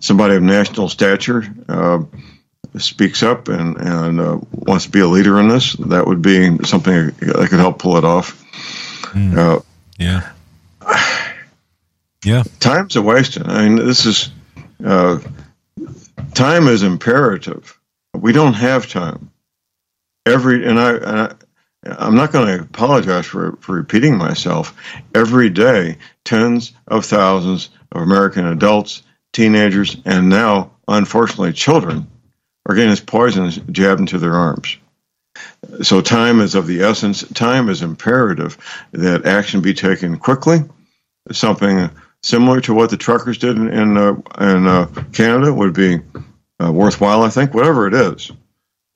somebody of national stature uh, speaks up and, and uh, wants to be a leader in this. That would be something that could help pull it off. Mm. Uh, yeah. Yeah. Time's a waste. I mean, this is uh, time is imperative. We don't have time. Every and I, and I I'm not going to apologize for, for repeating myself. Every day, tens of thousands of American adults, teenagers, and now, unfortunately, children are getting this poison jabbed into their arms. So time is of the essence. Time is imperative that action be taken quickly. Something similar to what the truckers did in in, uh, in uh, Canada would be Uh, worthwhile, I think, whatever it is.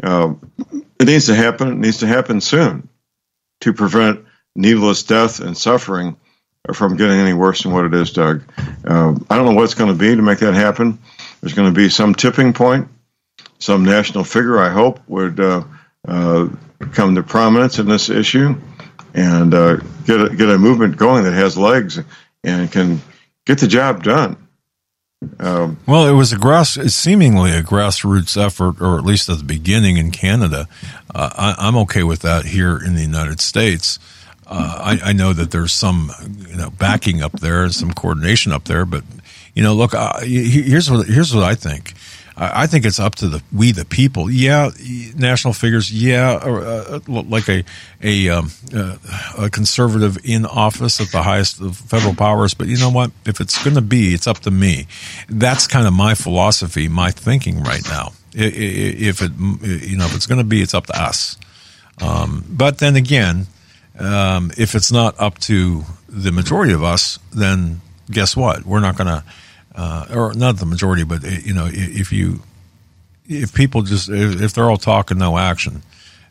Uh, it needs to happen. It needs to happen soon to prevent needless death and suffering from getting any worse than what it is, Doug. Uh, I don't know what it's going to be to make that happen. There's going to be some tipping point. Some national figure, I hope, would uh, uh, come to prominence in this issue and uh, get, a, get a movement going that has legs and can get the job done. Um, well, it was a grass, seemingly a grassroots effort, or at least at the beginning in Canada. Uh, I, I'm okay with that here in the United States. Uh, I, I know that there's some, you know, backing up there and some coordination up there, but you know, look, uh, here's what here's what I think. I, I think it's up to the we the people. Yeah, national figures. Yeah, uh, like a a, um, uh, a conservative in office at the highest of federal powers. But you know what? If it's going to be, it's up to me. That's kind of my philosophy, my thinking right now. If it, you know, if it's going to be, it's up to us. Um, but then again. Um, if it's not up to the majority of us, then guess what? We're not going to, uh, or not the majority, but you know, if you, if people just, if they're all talk and no action,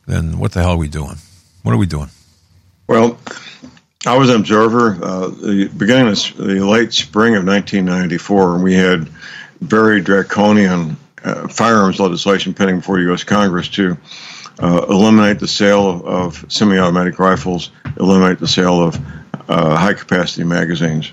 then what the hell are we doing? What are we doing? Well, I was an observer, uh, the beginning of the late spring of nineteen ninety-four, and we had very draconian uh, firearms legislation pending before the U S Congress to Uh, eliminate the sale of, of semi-automatic rifles, eliminate the sale of uh, high-capacity magazines.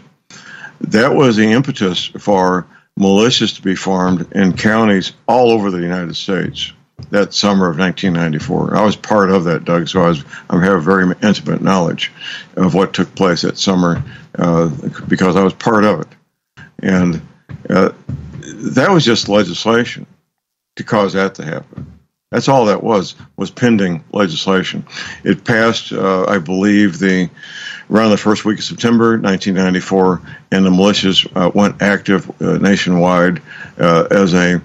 That was the impetus for militias to be formed in counties all over the United States that summer of nineteen ninety-four. I was part of that, Doug, so I, was, I have very intimate knowledge of what took place that summer uh, because I was part of it. And uh, that was just legislation to cause that to happen. That's all that was, was pending legislation. It passed, uh, I believe, the around the first week of September nineteen ninety-four, and the militias uh, went active uh, nationwide uh, as a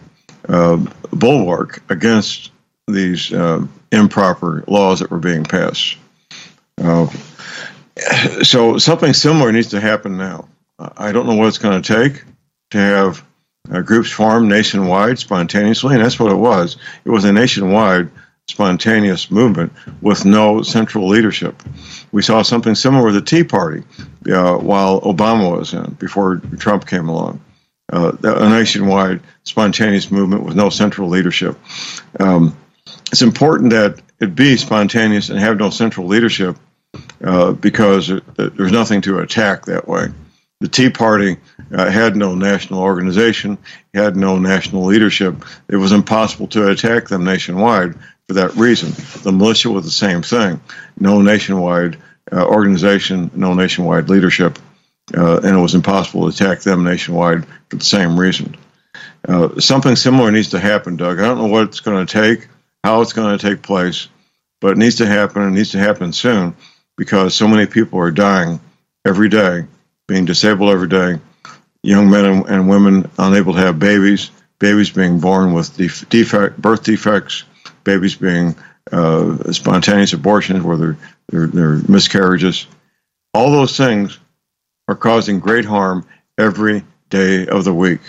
uh, bulwark against these uh, improper laws that were being passed. Uh, so something similar needs to happen now. I don't know what it's going to take to have Uh, groups formed nationwide spontaneously, and that's what it was. It was a nationwide spontaneous movement with no central leadership. We saw something similar with the Tea Party uh, while Obama was in, before Trump came along. Uh, a nationwide spontaneous movement with no central leadership. Um, it's important that it be spontaneous and have no central leadership uh, because it, it, there's nothing to attack that way. The Tea Party uh, had no national organization, had no national leadership. It was impossible to attack them nationwide for that reason. The militia was the same thing. No nationwide uh, organization, no nationwide leadership, uh, and it was impossible to attack them nationwide for the same reason. Uh, something similar needs to happen, Doug. I don't know what it's going to take, how it's going to take place, but it needs to happen. It needs to happen soon because so many people are dying every day, being disabled every day, young men and, and women unable to have babies, babies being born with def- defect, birth defects, babies being uh, spontaneous abortions, where they're, they're, they're miscarriages. All those things are causing great harm every day of the week.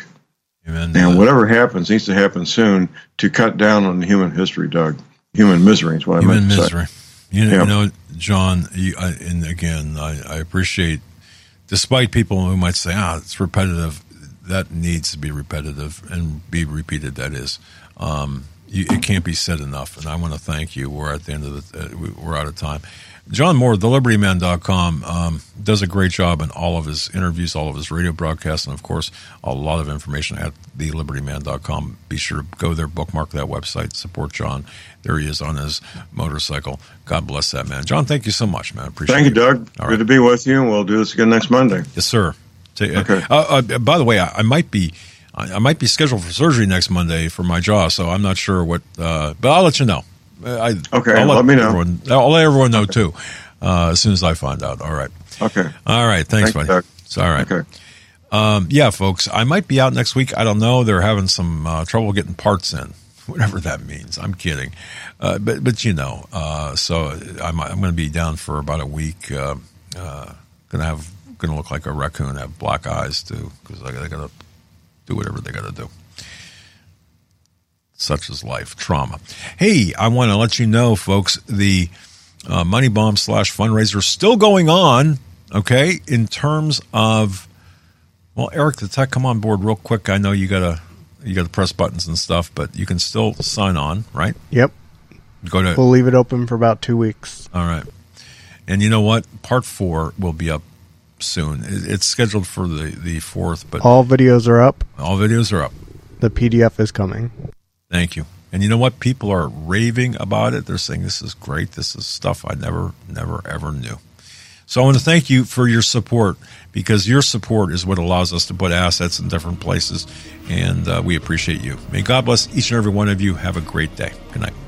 Amen. And whatever happens needs to happen soon to cut down on human history, Doug. Human misery is what human I meant to misery. Say. You know, yeah. you know John, you, I, and again, I, I appreciate despite people who might say, ah, it's repetitive, that needs to be repetitive and be repeated, that is. Um, you, it can't be said enough, and I want to thank you. We're at the end of the, uh, we're out of time. John Moore, the liberty man dot com, um, does a great job in all of his interviews, all of his radio broadcasts, and, of course, a lot of information at the liberty man dot com. Be sure to go there, bookmark that website, support John. There he is on his motorcycle. God bless that man. John, thank you so much, man. Appreciate it. Thank you, you Doug. All right. Good to be with you, and we'll do this again next Monday. Yes, sir. Okay. Uh, uh, by the way, I, I might be I, I might be scheduled for surgery next Monday for my jaw, so I'm not sure what uh, – but I'll let you know. I, okay, I'll let, let me know. Everyone, I'll let everyone know, okay. too, uh, as soon as I find out. All right. Okay. All right. Thanks, Thank buddy. You, it's all right. Okay. Um, yeah, folks, I might be out next week. I don't know. They're having some uh, trouble getting parts in, whatever that means. I'm kidding. Uh, but, but you know, uh, so I'm, I'm going to be down for about a week. Uh, uh, going to have going to look like a raccoon, have black eyes, too, because they got to do whatever they got to do. Such as life trauma. Hey, I want to let you know, folks, the uh, Money Bomb slash fundraiser is still going on, okay, in terms of, well, Eric the Tech, come on board real quick. I know you got to you gotta press buttons and stuff, but you can still sign on, right? Yep. Go to. We'll leave it open for about two weeks. All right. And you know what? Part four will be up soon. It's scheduled for the, the fourth. But all videos are up? All videos are up. The P D F is coming. Thank you. And you know what? People are raving about it. They're saying this is great. This is stuff I never, never, ever knew. So I want to thank you for your support, because your support is what allows us to put assets in different places, and uh, we appreciate you. May God bless each and every one of you. Have a great day. Good night.